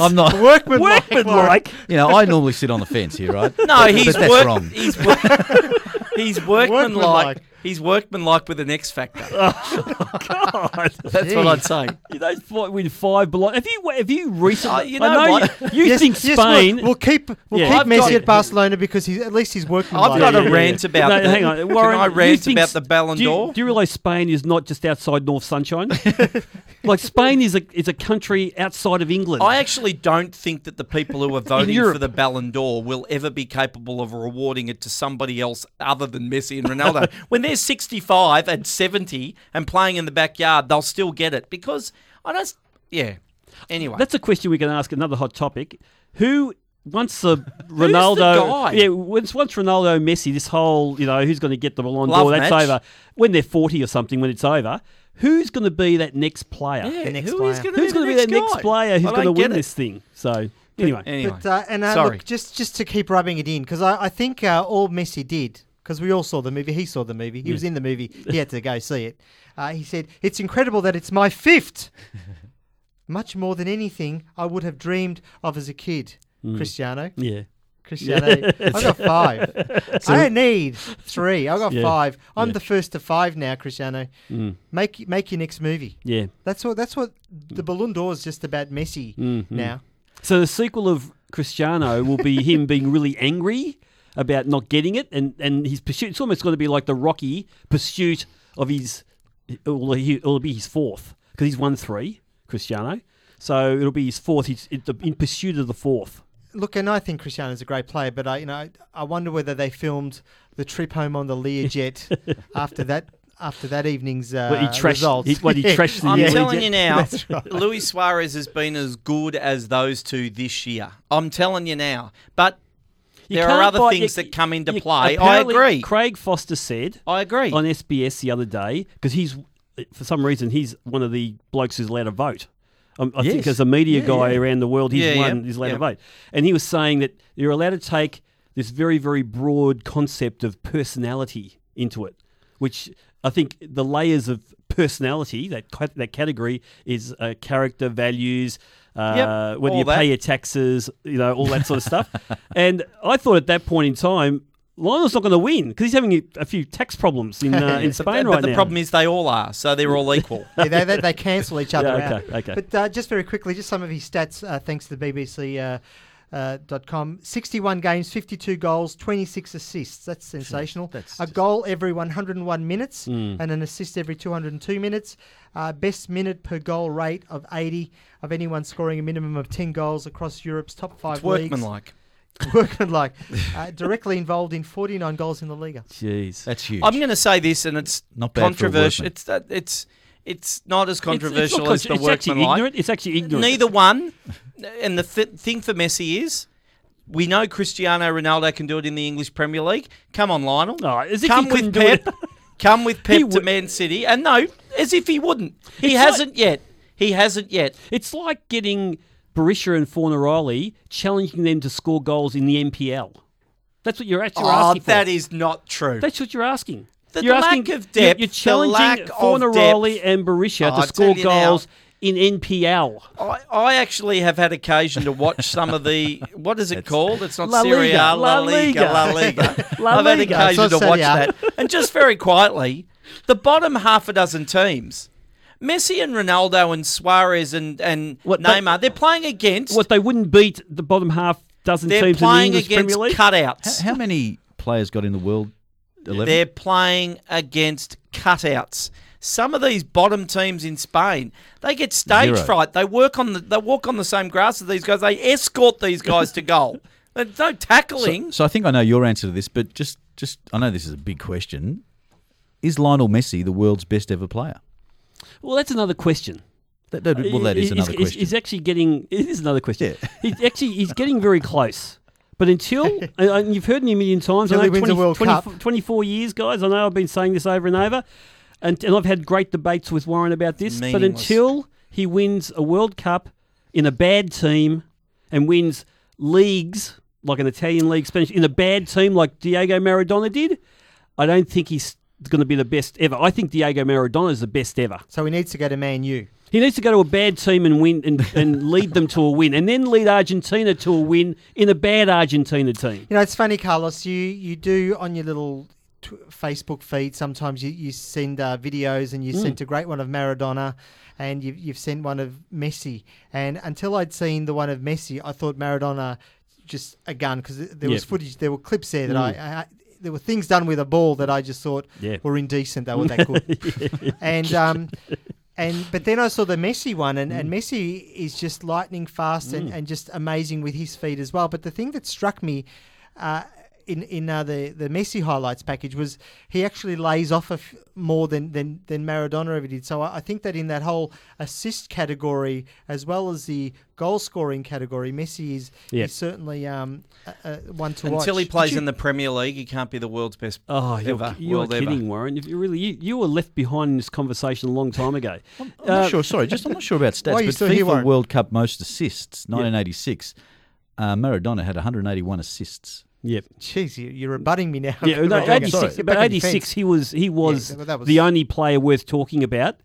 I'm not workmanlike. Workmanlike. You know, I normally sit on the fence here, right? No, he's but that's work, wrong. He's, wor- he's workmanlike. Workmanlike. He's workmanlike with an X factor. Oh God, that's Jeez. What I'd say. Those fight win five. Below. Have you? Have you recently? Uh, you know, I know what? You, you yes, think Spain? Yes, we'll, we'll keep. We'll yeah, keep Messi at Barcelona because he's at least he's workmanlike. I've got yeah, a yeah, rant yeah. about. No, hang on, Warren. Can I rant about the Ballon d'Or. Do, do you realise Spain is not just outside North Sunshine? Like Spain is a is a country outside of England. I actually don't think that the people who are voting for the Ballon d'Or will ever be capable of rewarding it to somebody else other than Messi and Ronaldo. When they're sixty-five and seventy and playing in the backyard, they'll still get it because I don't. Yeah. Anyway, that's a question we can ask. Another hot topic: Who once the Ronaldo, the guy? yeah, once once Ronaldo, Messi, this whole you know who's going to get the Ballon d'Or? That's over when they're forty or something. When it's over, who's going to be that next player? Yeah, the next who player. Is going to who's be going to be that guy? Next player who's going to win it. This thing? So. Anyway, anyway. But, uh, and uh, Sorry. Look, just just to keep rubbing it in because I, I think uh, all Messi did. Because we all saw the movie. He saw the movie. He yeah. was in the movie. He had to go see it. Uh, he said, it's incredible that it's my fifth. Much more than anything I would have dreamed of as a kid. Mm. Cristiano. Yeah. Cristiano. Yeah. I've got five. So, I don't need three. I've got yeah. five. I'm yeah. the first to five now, Cristiano. Mm. Make make your next movie. Yeah. That's what That's what the Ballon d'Or is just about Messi mm-hmm. now. So the sequel of Cristiano will be him being really angry. About not getting it, and, and his pursuit. It's almost going to be like the Rocky pursuit of his. It'll, it'll be his fourth because he's won three, Cristiano. So it'll be his fourth. He's in pursuit of the fourth. Look, and I think Cristiano's a great player, but I, you know, I wonder whether they filmed the trip home on the Learjet after that. after that evening's uh, well, he trashed, results. He, well, he trashed the I'm year. telling you now, right. Luis Suarez has been as good as those two this year. I'm telling you now. But you there are other buy, things you, that come into you, play. I agree. Craig Foster said I agree. on S B S the other day, because he's, for some reason, he's one of the blokes who's allowed to vote. Um, I yes. think as a media yeah, guy yeah. around the world, he's yeah, one. Yeah. He's allowed yeah. to vote. And he was saying that you're allowed to take this very, very broad concept of personality into it, which I think the layers of personality, that that category, is uh, character, values, uh, yep, whether you that. pay your taxes, you know, all that sort of stuff. And I thought at that point in time, Lionel's not going to win because he's having a, a few tax problems in uh, in Spain but, right but now. But the problem is they all are, so they're all equal. yeah, they, they, they cancel each other yeah, okay, out. Okay. But uh, just very quickly, just some of his stats, uh, thanks to the B B C uh, uh, dot com. sixty-one games, fifty-two goals, twenty-six assists. That's sensational. That's a goal every one hundred one minutes mm. and an assist every two hundred two minutes. Uh, best minute per goal rate of eighty of anyone scoring a minimum of ten goals across Europe's top five it's leagues. Workmanlike. Workmanlike, uh, directly involved in forty-nine goals in the Liga. Jeez, that's huge. I'm going to say this, and it's not controversial. It's uh, it's it's not as controversial it's, it's not as the it's Workmanlike. Actually it's actually ignorant. Neither one. And the th- thing for Messi is, we know Cristiano Ronaldo can do it in the English Premier League. Come on, Lionel. Oh, as if come he with Pep. Do it. Come with Pep would- to Man City, and no, as if he wouldn't. He it's hasn't like, yet. He hasn't yet. It's like getting Berisha and Fornaroli, challenging them to score goals in the N P L. That's what you're actually oh, asking for. That is not true. That's what you're asking. The, you're the asking, lack of depth. You're challenging Fornaroli and Berisha oh, to score goals now, in N P L. I, I actually have had occasion to watch some of the, what is it it's, called? It's not La Liga, Serie A, La Liga, La Liga. La Liga. La Liga. I've had occasion to watch that. And just very quietly, the bottom half a dozen teams, Messi and Ronaldo and Suarez and, and what, Neymar, they, they're playing against... What, they wouldn't beat the bottom half dozen teams in the English Premier League? They're playing against cutouts. How, how many players got in the World eleven? They're playing against cutouts. Some of these bottom teams in Spain, they get stage Zero. fright. They work on the, they walk on the same grass as these guys. They escort these guys to goal. There's no tackling. So, so I think I know your answer to this, but just, just I know this is a big question. Is Lionel Messi the world's best ever player? Well, that's another question. That, that, well, that is another he's, question. He's actually getting. It is another question. Yeah. He's actually he's getting very close. But until and you've heard me a million times. Until I know he wins twenty, the World twenty, Cup. twenty-four years, guys. I know I've been saying this over and over, and, and I've had great debates with Warren about this. Meaningless. But until he wins a World Cup in a bad team and wins leagues like an Italian league, Spanish in a bad team like Diego Maradona did, I don't think he's going to be the best ever. I think Diego Maradona is the best ever. So he needs to go to Man U. He needs to go to a bad team and win, and, and lead them to a win, and then lead Argentina to a win in a bad Argentina team. You know, it's funny, Carlos. You you do on your little t- Facebook feed sometimes. You you send uh, videos, and you mm. sent a great one of Maradona, and you've you've sent one of Messi. And until I'd seen the one of Messi, I thought Maradona just a gun because there was yep. footage, there were clips there that mm. I. I There were things done with a ball that I just thought yeah. were indecent. They were that good. yeah. And um, and but then I saw the Messi one, and, mm. and Messi is just lightning fast mm. and, and just amazing with his feet as well. But the thing that struck me uh, in in uh, the the Messi highlights package was he actually lays off a f- more than, than than Maradona ever did. So I, I think that in that whole assist category as well as the goal scoring category, Messi is, yep. is certainly um, uh, uh, one to Until watch. Until he plays you, in the Premier League, he can't be the world's best oh, ever. You're, you're kidding, ever. Warren. You really, you, you were left behind in this conversation a long time ago. I'm, I'm uh, not sure. Sorry, just I'm not sure about stats. But FIFA here, World Cup most assists, nineteen eighty-six. Yep. Uh, Maradona had one hundred eighty-one assists. Yep. Jeez, you, you're rebutting me now. Yeah, no, eighty-six, but eighty-six, he was he was, yeah, was the only player worth talking about.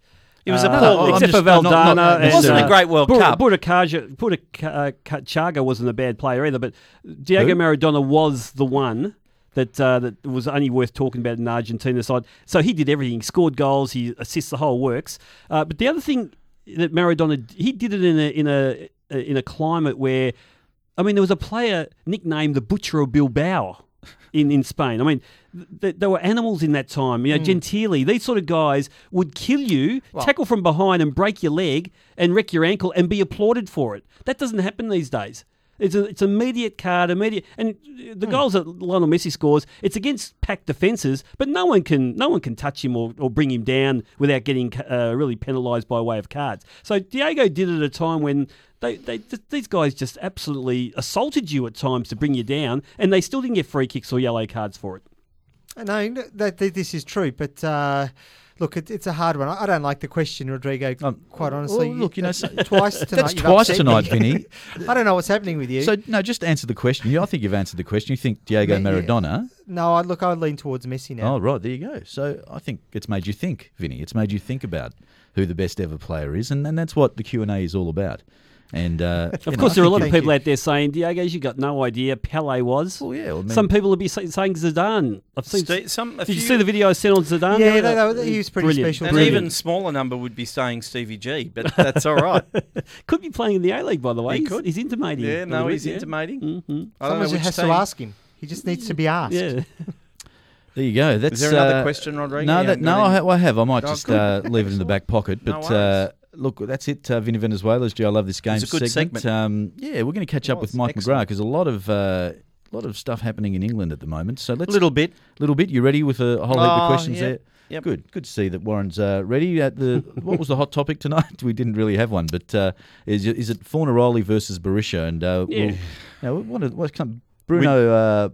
It was a uh, poor, except just, for Valdana. Not, not, it wasn't uh, a great World Bur- Cup. Burakaja, Burakaja wasn't a bad player either, but Diego Who? Maradona was the one that uh, that was only worth talking about in the Argentina side. So he did everything. He scored goals. He assists, the whole works. Uh, but the other thing that Maradona, he did it in a in a in a climate where, I mean, there was a player nicknamed the Butcher of Bilbao in, in Spain. I mean, th- there were animals in that time. You know, mm. Gentili, these sort of guys would kill you, well, tackle from behind and break your leg and wreck your ankle and be applauded for it. That doesn't happen these days. It's a, it's immediate card, immediate, and the hmm. goals that Lionel Messi scores, it's against packed defences, but no one can no one can touch him or, or bring him down without getting uh, really penalised by way of cards. So Diego did it at a time when they, they these guys just absolutely assaulted you at times to bring you down, and they still didn't get free kicks or yellow cards for it. No, that, that this is true, but. Uh... Look, it, it's a hard one. I don't like the question, Rodrigo, um, quite honestly. Well, look, you know, so, twice tonight. That's twice tonight, Vinny. I don't know what's happening with you. So, no, just answer the question. You, I think you've answered the question. You think Diego yeah, Maradona. Yeah. No, I, look, I lean towards Messi now. Oh, right, there you go. So I think it's made you think, Vinny. It's made you think about who the best ever player is, and, and that's what the Q and A is all about. And uh, Of course, know, there are a lot of people you. out there saying, Diego, you got no idea Pele was. Well, yeah, well, man, some people would be say, saying Zidane. I've seen St- some, did few... you see the video I sent on Zidane? Yeah, no, no, no, he was pretty brilliant. special. An even smaller number would be saying Stevie G, but that's all right. Could be playing in the A-League, by the way. He he's, could. He's intimating. Yeah, no, he's yeah. intimating. Mm-hmm. Someone has team. to ask him. He just needs to be asked. Yeah. There you go. That's, is there another uh, question, Rodrigo? No, that, no I, I have. I might just leave it in the back pocket, but... Look, that's it, uh, Vinny Venezuela's G. I love this game. It's a good segment. segment. Um, yeah, we're going to catch it up with Mike excellent. McGrath because a lot of uh, lot of stuff happening in England at the moment. So let's little bit, little bit. You ready with a whole oh, heap of questions yeah. there? Yep. Good, good to see that Warren's uh, ready. At the what was the hot topic tonight? We didn't really have one, but uh, is is it Fornaroli versus Berisha? And uh, yeah, we'll, you know, what come Bruno uh,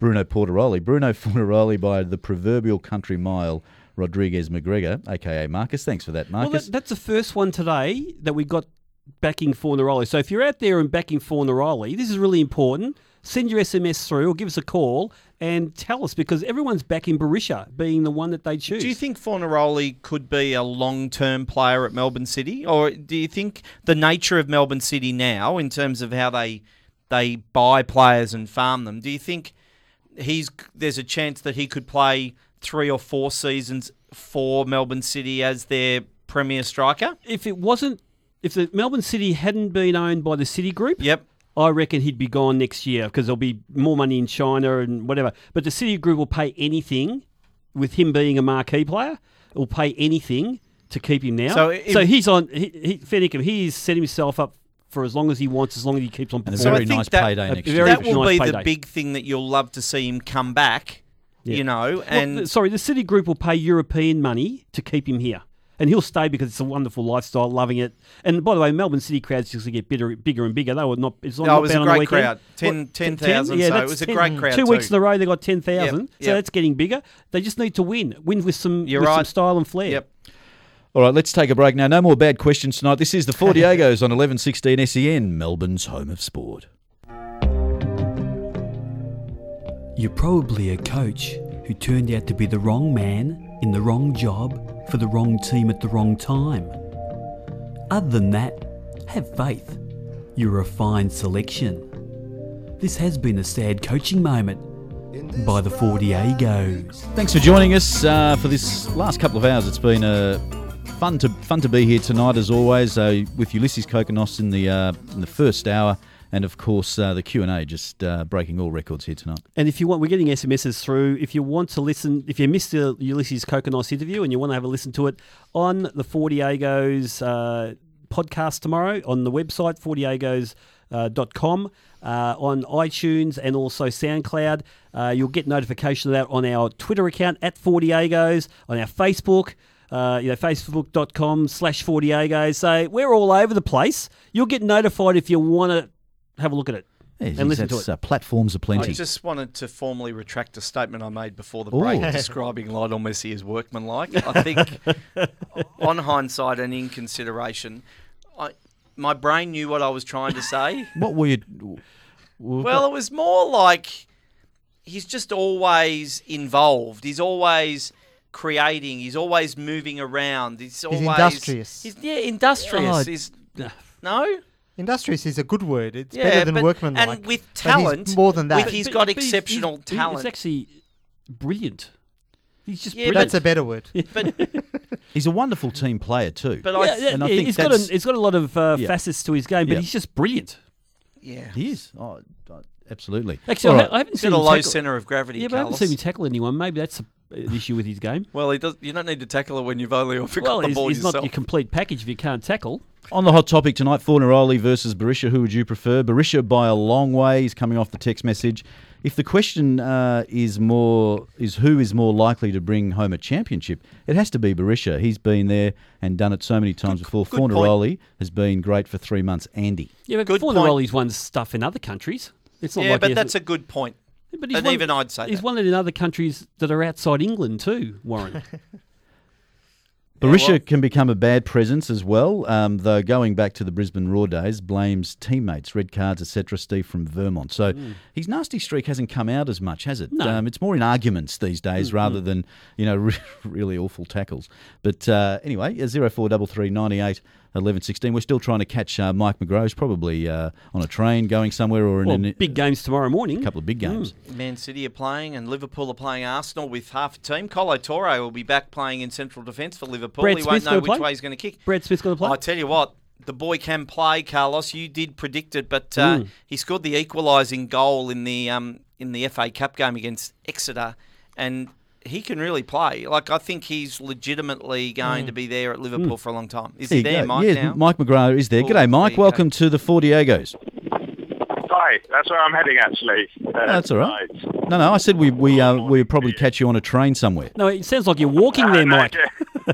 Bruno Portaroli, Bruno Fornaroli by the proverbial country mile. Rodriguez McGregor, a k a. Marcus. Thanks for that, Marcus. Well, that, that's the first one today that we got backing Fornaroli. So if you're out there and backing Fornaroli, this is really important. Send your S M S through or give us a call and tell us because everyone's backing Berisha being the one that they choose. Do you think Fornaroli could be a long-term player at Melbourne City? Or do you think the nature of Melbourne City now in terms of how they they buy players and farm them, do you think he's there's a chance that he could play three or four seasons for Melbourne City as their premier striker? If it wasn't, if the Melbourne City hadn't been owned by the City Group, yep, I reckon he'd be gone next year because there'll be more money in China and whatever. But the City Group will pay anything, with him being a marquee player, will pay anything to keep him now. So, if, so he's on, he, he, he's set himself up for as long as he wants, as long as he keeps on performing. So very nice that, payday next year. That will nice be payday. The big thing that you'll love to see him come back. Yeah. You know, and well, sorry, the City Group will pay European money to keep him here, and he'll stay because it's a wonderful lifestyle, loving it. And by the way, Melbourne City crowds just get bigger, bigger and bigger. They were not. It's not, no, not it was a great crowd. Ten, ten thousand. Yeah, so it was ten, a great crowd. Two too. weeks in a row, they got ten thousand. Yep, yep. So that's getting bigger. They just need to win, win with some, with right. some style and flair. Yep. All right, let's take a break now. No more bad questions tonight. This is the Four Diegos on eleven sixteen S E N, Melbourne's home of sport. You're probably a coach who turned out to be the wrong man in the wrong job for the wrong team at the wrong time. Other than that, have faith. You're a fine selection. This has been a sad coaching moment by the Four Diegos. Thanks for joining us uh, for this last couple of hours. It's been uh, fun to fun to be here tonight as always uh, with Ulysses Kokkinos in the uh, in the first hour. And, of course, uh, the Q and A just uh, breaking all records here tonight. And if you want, we're getting S M Ss through. If you want to listen, if you missed the Ulysses Kokkinos interview and you want to have a listen to it on the Four Diegos uh, podcast tomorrow, on the website, four diegos dot com, uh, uh, on iTunes and also SoundCloud. Uh, you'll get notification of that on our Twitter account, at Four Diegos, on our Facebook. Uh, you know, facebook.com slash Four Diegos. So we're all over the place. You'll get notified if you want to have a look at it yes, and listen to it. Uh, platforms are plenty. I just wanted to formally retract a statement I made before the break Ooh. describing Lionel Messi as workmanlike. I think on hindsight and in consideration, I, my brain knew what I was trying to say. What were you... Well, it was more like he's just always involved. He's always... creating. He's always moving around. He's, he's always industrious. He's, yeah, industrious. Oh, no? Industrious is a good word. It's yeah, better than but, workmanlike. And with talent, he's more than that. With, he's but, got but exceptional he's, he's, talent. He's actually brilliant. He's just yeah, brilliant. That's a better word. But he's a wonderful team player too. But yeah, I, yeah, and yeah, I think he's got a, he's got a lot of uh, yeah. facets to his game, but yeah. he's just brilliant. Yeah, he is. Oh, absolutely. Actually, right. I haven't seen a low tackle. Centre of gravity. Yeah, Carlos. But I haven't seen him tackle anyone. Maybe that's a, an issue with his game. Well, he does. You don't need to tackle it when you've only got well, the ball he's yourself. Well, he's not your complete package if you can't tackle. On the hot topic tonight, Fornaroli versus Berisha. Who would you prefer? Berisha by a long way. He's coming off the text message. If the question uh, is more is who is more likely to bring home a championship, it has to be Berisha. He's been there and done it so many times good, before. Good Fornaroli point. Has been great for three months. Andy, yeah, but good Fornaroli's point. Won stuff in other countries. It's not yeah, like but that's a good point. Yeah, but and won, even I'd say he's that. Won it in other countries that are outside England too, Warren. Berisha yeah, well. can become a bad presence as well, um, though going back to the Brisbane Roar days, blames teammates, red cards, et cetera. Steve from Vermont. So mm. his nasty streak hasn't come out as much, has it? No. Um, it's more in arguments these days mm-hmm. rather than, you know, re- really awful tackles. But uh, anyway, oh four three three, nine eight, one one one six. We're still trying to catch uh, Mike McGrove's probably uh, on a train going somewhere or in well, an, big games tomorrow morning. A couple of big games. Mm. Man City are playing and Liverpool are playing Arsenal with half a team. Colo Torre will be back playing in central defence for Liverpool. Brad he Smith's won't know which play. Way he's going to kick. Brad Smith's going to play. I tell you what, the boy can play, Carlos. You did predict it, but uh, mm. he scored the equalising goal in the um, in the F A Cup game against Exeter, and he can really play. Like, I think he's legitimately going mm. to be there at Liverpool mm. for a long time. Is there he there, go. Mike? Yes, now? Mike McGrath is there. Oh, G'day, Mike. There Welcome go. to the Four Diegos. Hi. That's where I'm heading, actually. Uh, no, that's all right. right. No, no, I said we we uh, we'd probably catch you on a train somewhere. No, it sounds like you're walking there, no, Mike. No,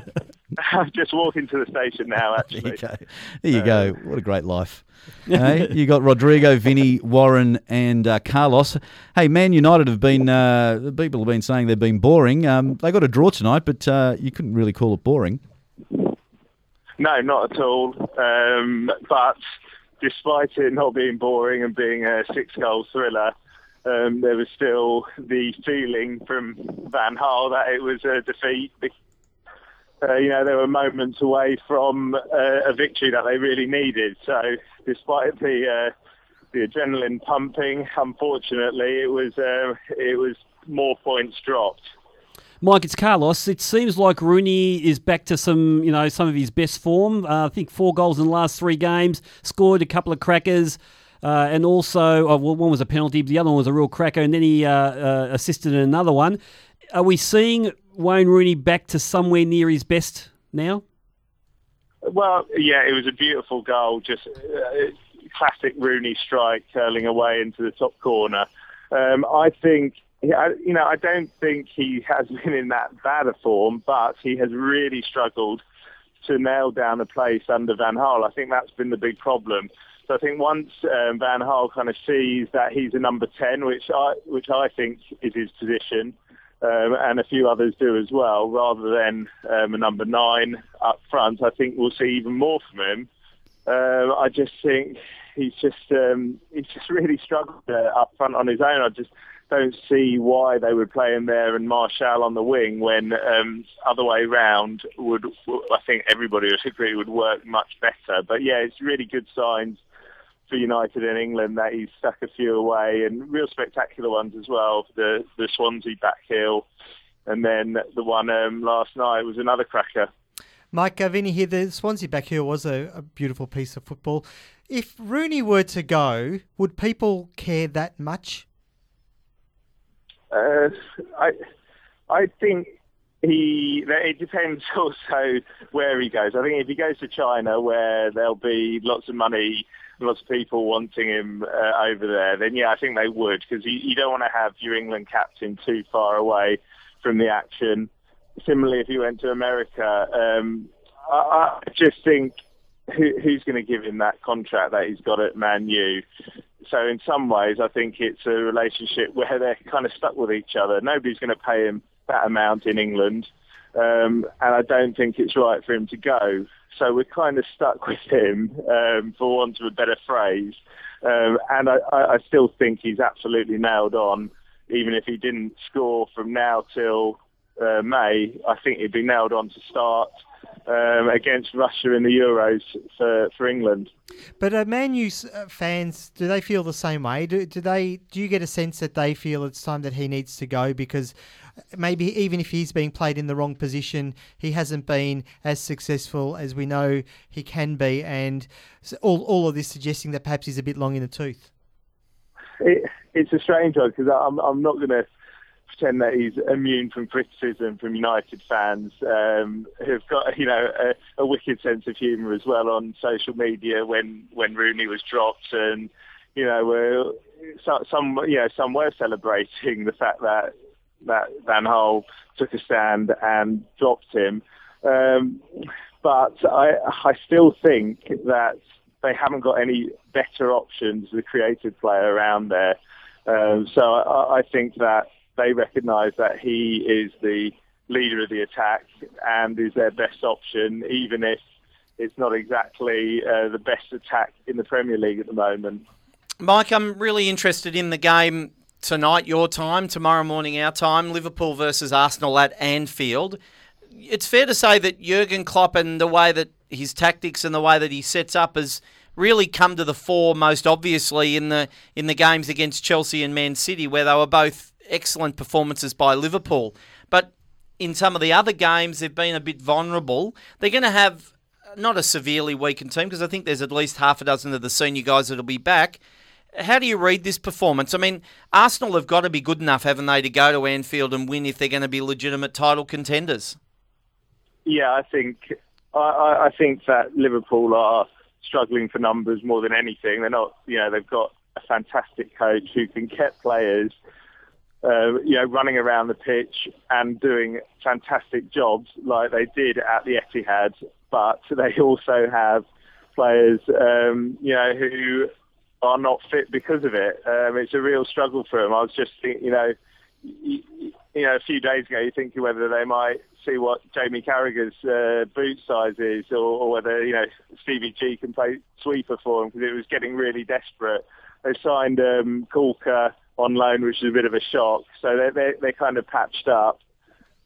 I'm just walking to the station now, actually. There you go. There you uh, go. What a great life. Hey, you got Rodrigo, Vinny, Warren and uh, Carlos. Hey, Man United have been, uh, people have been saying they've been boring. Um, they got a draw tonight, but uh, you couldn't really call it boring. No, not at all. Um, but despite it not being boring and being a six-goal thriller, um, there was still the feeling from Van Gaal that it was a defeat. Uh, you know, they were moments away from uh, a victory that they really needed. So despite the uh, the adrenaline pumping, unfortunately, it was uh, it was more points dropped. Mike, it's Carlos. It seems like Rooney is back to some, you know, some of his best form. Uh, I think four goals in the last three games, scored a couple of crackers. Uh, and also, oh, well, one was a penalty, the other one was a real cracker, and then he uh, uh, assisted in another one. Are we seeing Wayne Rooney back to somewhere near his best now? Well, yeah, it was a beautiful goal, just uh, classic Rooney strike curling away into the top corner. Um, I think, you know, I don't think he has been in that bad a form, but he has really struggled to nail down a place under Van Gaal. I think that's been the big problem. So I think once um, Van Gaal kind of sees that he's a number ten, which I which I think is his position, Um, and a few others do as well, rather than um, a number nine up front, I think we'll see even more from him. Uh, I just think he's just um, he's just really struggled uh, up front on his own. I just don't see why they would play him there and Martial on the wing when um, other way round would, I think everybody would agree, would work much better. But yeah, it's really good signs for United and England that he's stuck a few away, and real spectacular ones as well. The the Swansea back heel, and then the one um, last night was another cracker. Mike, uh, Vinny here. The Swansea back heel was a, a beautiful piece of football. If Rooney were to go, would people care that much? Uh, I I think he. It depends also where he goes. I think if he goes to China, where there'll be lots of money, lots of people wanting him uh, over there, then yeah, I think they would, because you, you don't want to have your England captain too far away from the action. Similarly, if he went to America, um, I, I just think who, who's going to give him that contract that he's got at Man U? So in some ways, I think it's a relationship where they're kind of stuck with each other. Nobody's going to pay him that amount in England, um, and I don't think it's right for him to go. So we're kind of stuck with him, um, for want of a better phrase. Um, and I, I still think he's absolutely nailed on. Even if he didn't score from now till uh, May, I think he'd be nailed on to start um, against Russia in the Euros for, for England. But uh, Man U fans, do they feel the same way? Do, do they? Do you get a sense that they feel it's time that he needs to go because maybe even if he's being played in the wrong position, he hasn't been as successful as we know he can be, and all all of this suggesting that perhaps he's a bit long in the tooth? It, it's a strange one because I'm I'm not going to pretend that he's immune from criticism from United fans um, who've got, you know, a, a wicked sense of humour as well on social media when, when Rooney was dropped, and you know uh, so, some you know some were celebrating the fact that that Van Hull took a stand and dropped him. Um, but I, I still think that they haven't got any better options, the creative player around there. Um, so I, I think that they recognise that he is the leader of the attack and is their best option, even if it's not exactly uh, the best attack in the Premier League at the moment. Mike, I'm really interested in the game tonight, your time, tomorrow morning, our time, Liverpool versus Arsenal at Anfield. It's fair to say that Jurgen Klopp and the way that his tactics and the way that he sets up has really come to the fore most obviously in the in the games against Chelsea and Man City, where they were both excellent performances by Liverpool. But in some of the other games, they've been a bit vulnerable. They're going to have not a severely weakened team, because I think there's at least half a dozen of the senior guys that will be back. How do you read this performance? I mean, Arsenal have got to be good enough, haven't they, to go to Anfield and win if they're going to be legitimate title contenders? Yeah, I think I, I think that Liverpool are struggling for numbers more than anything. They're not, you know, they've got a fantastic coach who can get players, uh, you know, running around the pitch and doing fantastic jobs like they did at the Etihad. But they also have players, um, you know, who are not fit because of it. Um, it's a real struggle for them. I was just thinking, you know, you, you know, a few days ago, you're thinking whether they might see what Jamie Carragher's uh, boot size is, or, or whether, you know, Stevie G can play sweeper for him, because it was getting really desperate. They signed um, Kulka on loan, which is a bit of a shock. So they're, they're, they're kind of patched up.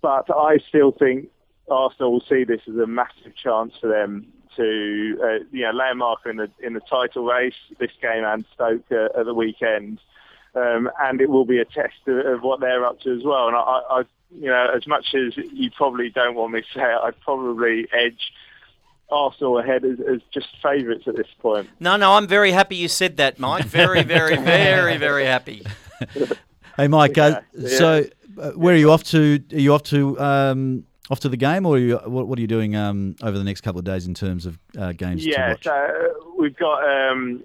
But I still think Arsenal will see this as a massive chance for them to, uh, you know, lay a marker in the, in the title race this game and Stoke uh, at the weekend. Um, and it will be a test of, of what they're up to as well. And I, I, you know, as much as you probably don't want me to say it, I'd probably edge Arsenal ahead as, as just favourites at this point. No, no, I'm very happy you said that, Mike. Very, very, very, very happy. Hey, Mike. Yeah, uh, yeah. So, uh, where are you off to? Are you off to um, off to the game, or are you, what, what are you doing um, over the next couple of days in terms of uh, games? Yeah, to watch? So we've got. Um,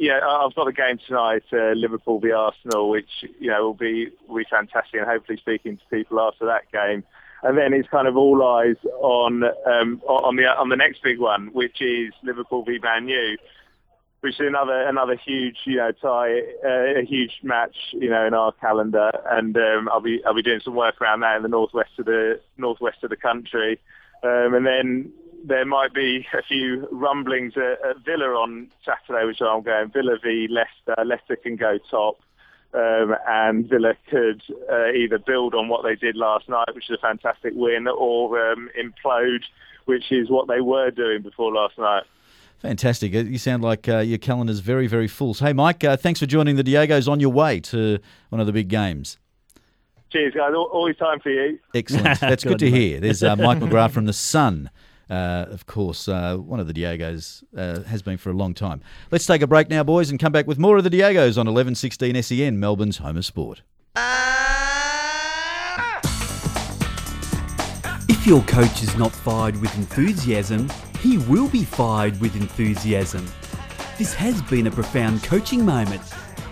Yeah, I've got a game tonight, uh, Liverpool v Arsenal, which, you know, will be will be fantastic, and hopefully speaking to people after that game. And then it's kind of all eyes on um, on the on the next big one, which is Liverpool v Man U, which is another another huge, you know, tie, uh, a huge match, you know, in our calendar. And um, I'll be I'll be doing some work around that in the northwest of the northwest of the country, um, and then. There might be a few rumblings at, at Villa on Saturday, which I'm going. Villa v Leicester. Leicester can go top, um, and Villa could uh, either build on what they did last night, which is a fantastic win, or um, implode, which is what they were doing before last night. Fantastic. You sound like uh, your calendar's very, very full. So, hey, Mike, uh, thanks for joining the Diegos on your way to one of the big games. Cheers, guys. Always time for you. Excellent. That's good to hear. There's uh, Mike McGrath from The Sun. Uh, of course, uh, one of the Diegos uh, has been for a long time. Let's take a break now, boys, and come back with more of the Diegos on eleven sixteen S E N, Melbourne's home of sport. If your coach is not fired with enthusiasm, he will be fired with enthusiasm. This has been a profound coaching moment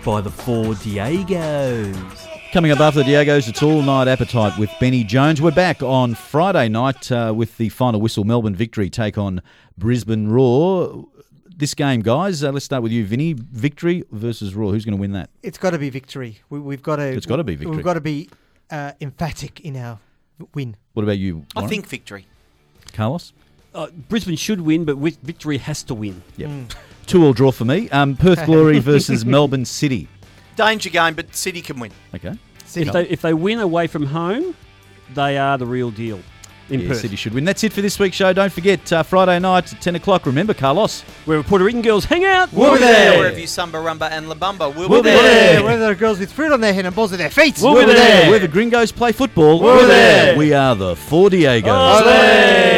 by the four Diegos. Coming up after the Diegos, it's all-night appetite with Benny Jones. We're back on Friday night uh, with the final whistle. Melbourne Victory take on Brisbane Roar. This game, guys, uh, let's start with you, Vinny. Victory versus Roar. Who's going to win that? It's got to be Victory. We, we've got to. It's got to be Victory. We've got to be uh, emphatic in our win. What about you, Warren? I think Victory. Carlos. Uh, Brisbane should win, but Victory has to win. Yep. Mm. Two-all draw for me. Um, Perth Glory versus Melbourne City. Danger game, but City can win. Okay. City. If they if they win away from home, they are the real deal in yeah, Perth. City should win. That's it for this week's show. Don't forget, uh, Friday night at ten o'clock. Remember, Carlos, where Puerto Rican girls hang out. We'll, we'll be there. there. Wherever you samba, rumba and la bamba, we'll, we'll be there. there. Wherever there are girls with fruit on their head and balls at their feet, we'll, we'll be there. there. Where the gringos play football, we'll, we'll be there. there. We are the Four Diegos. Olé.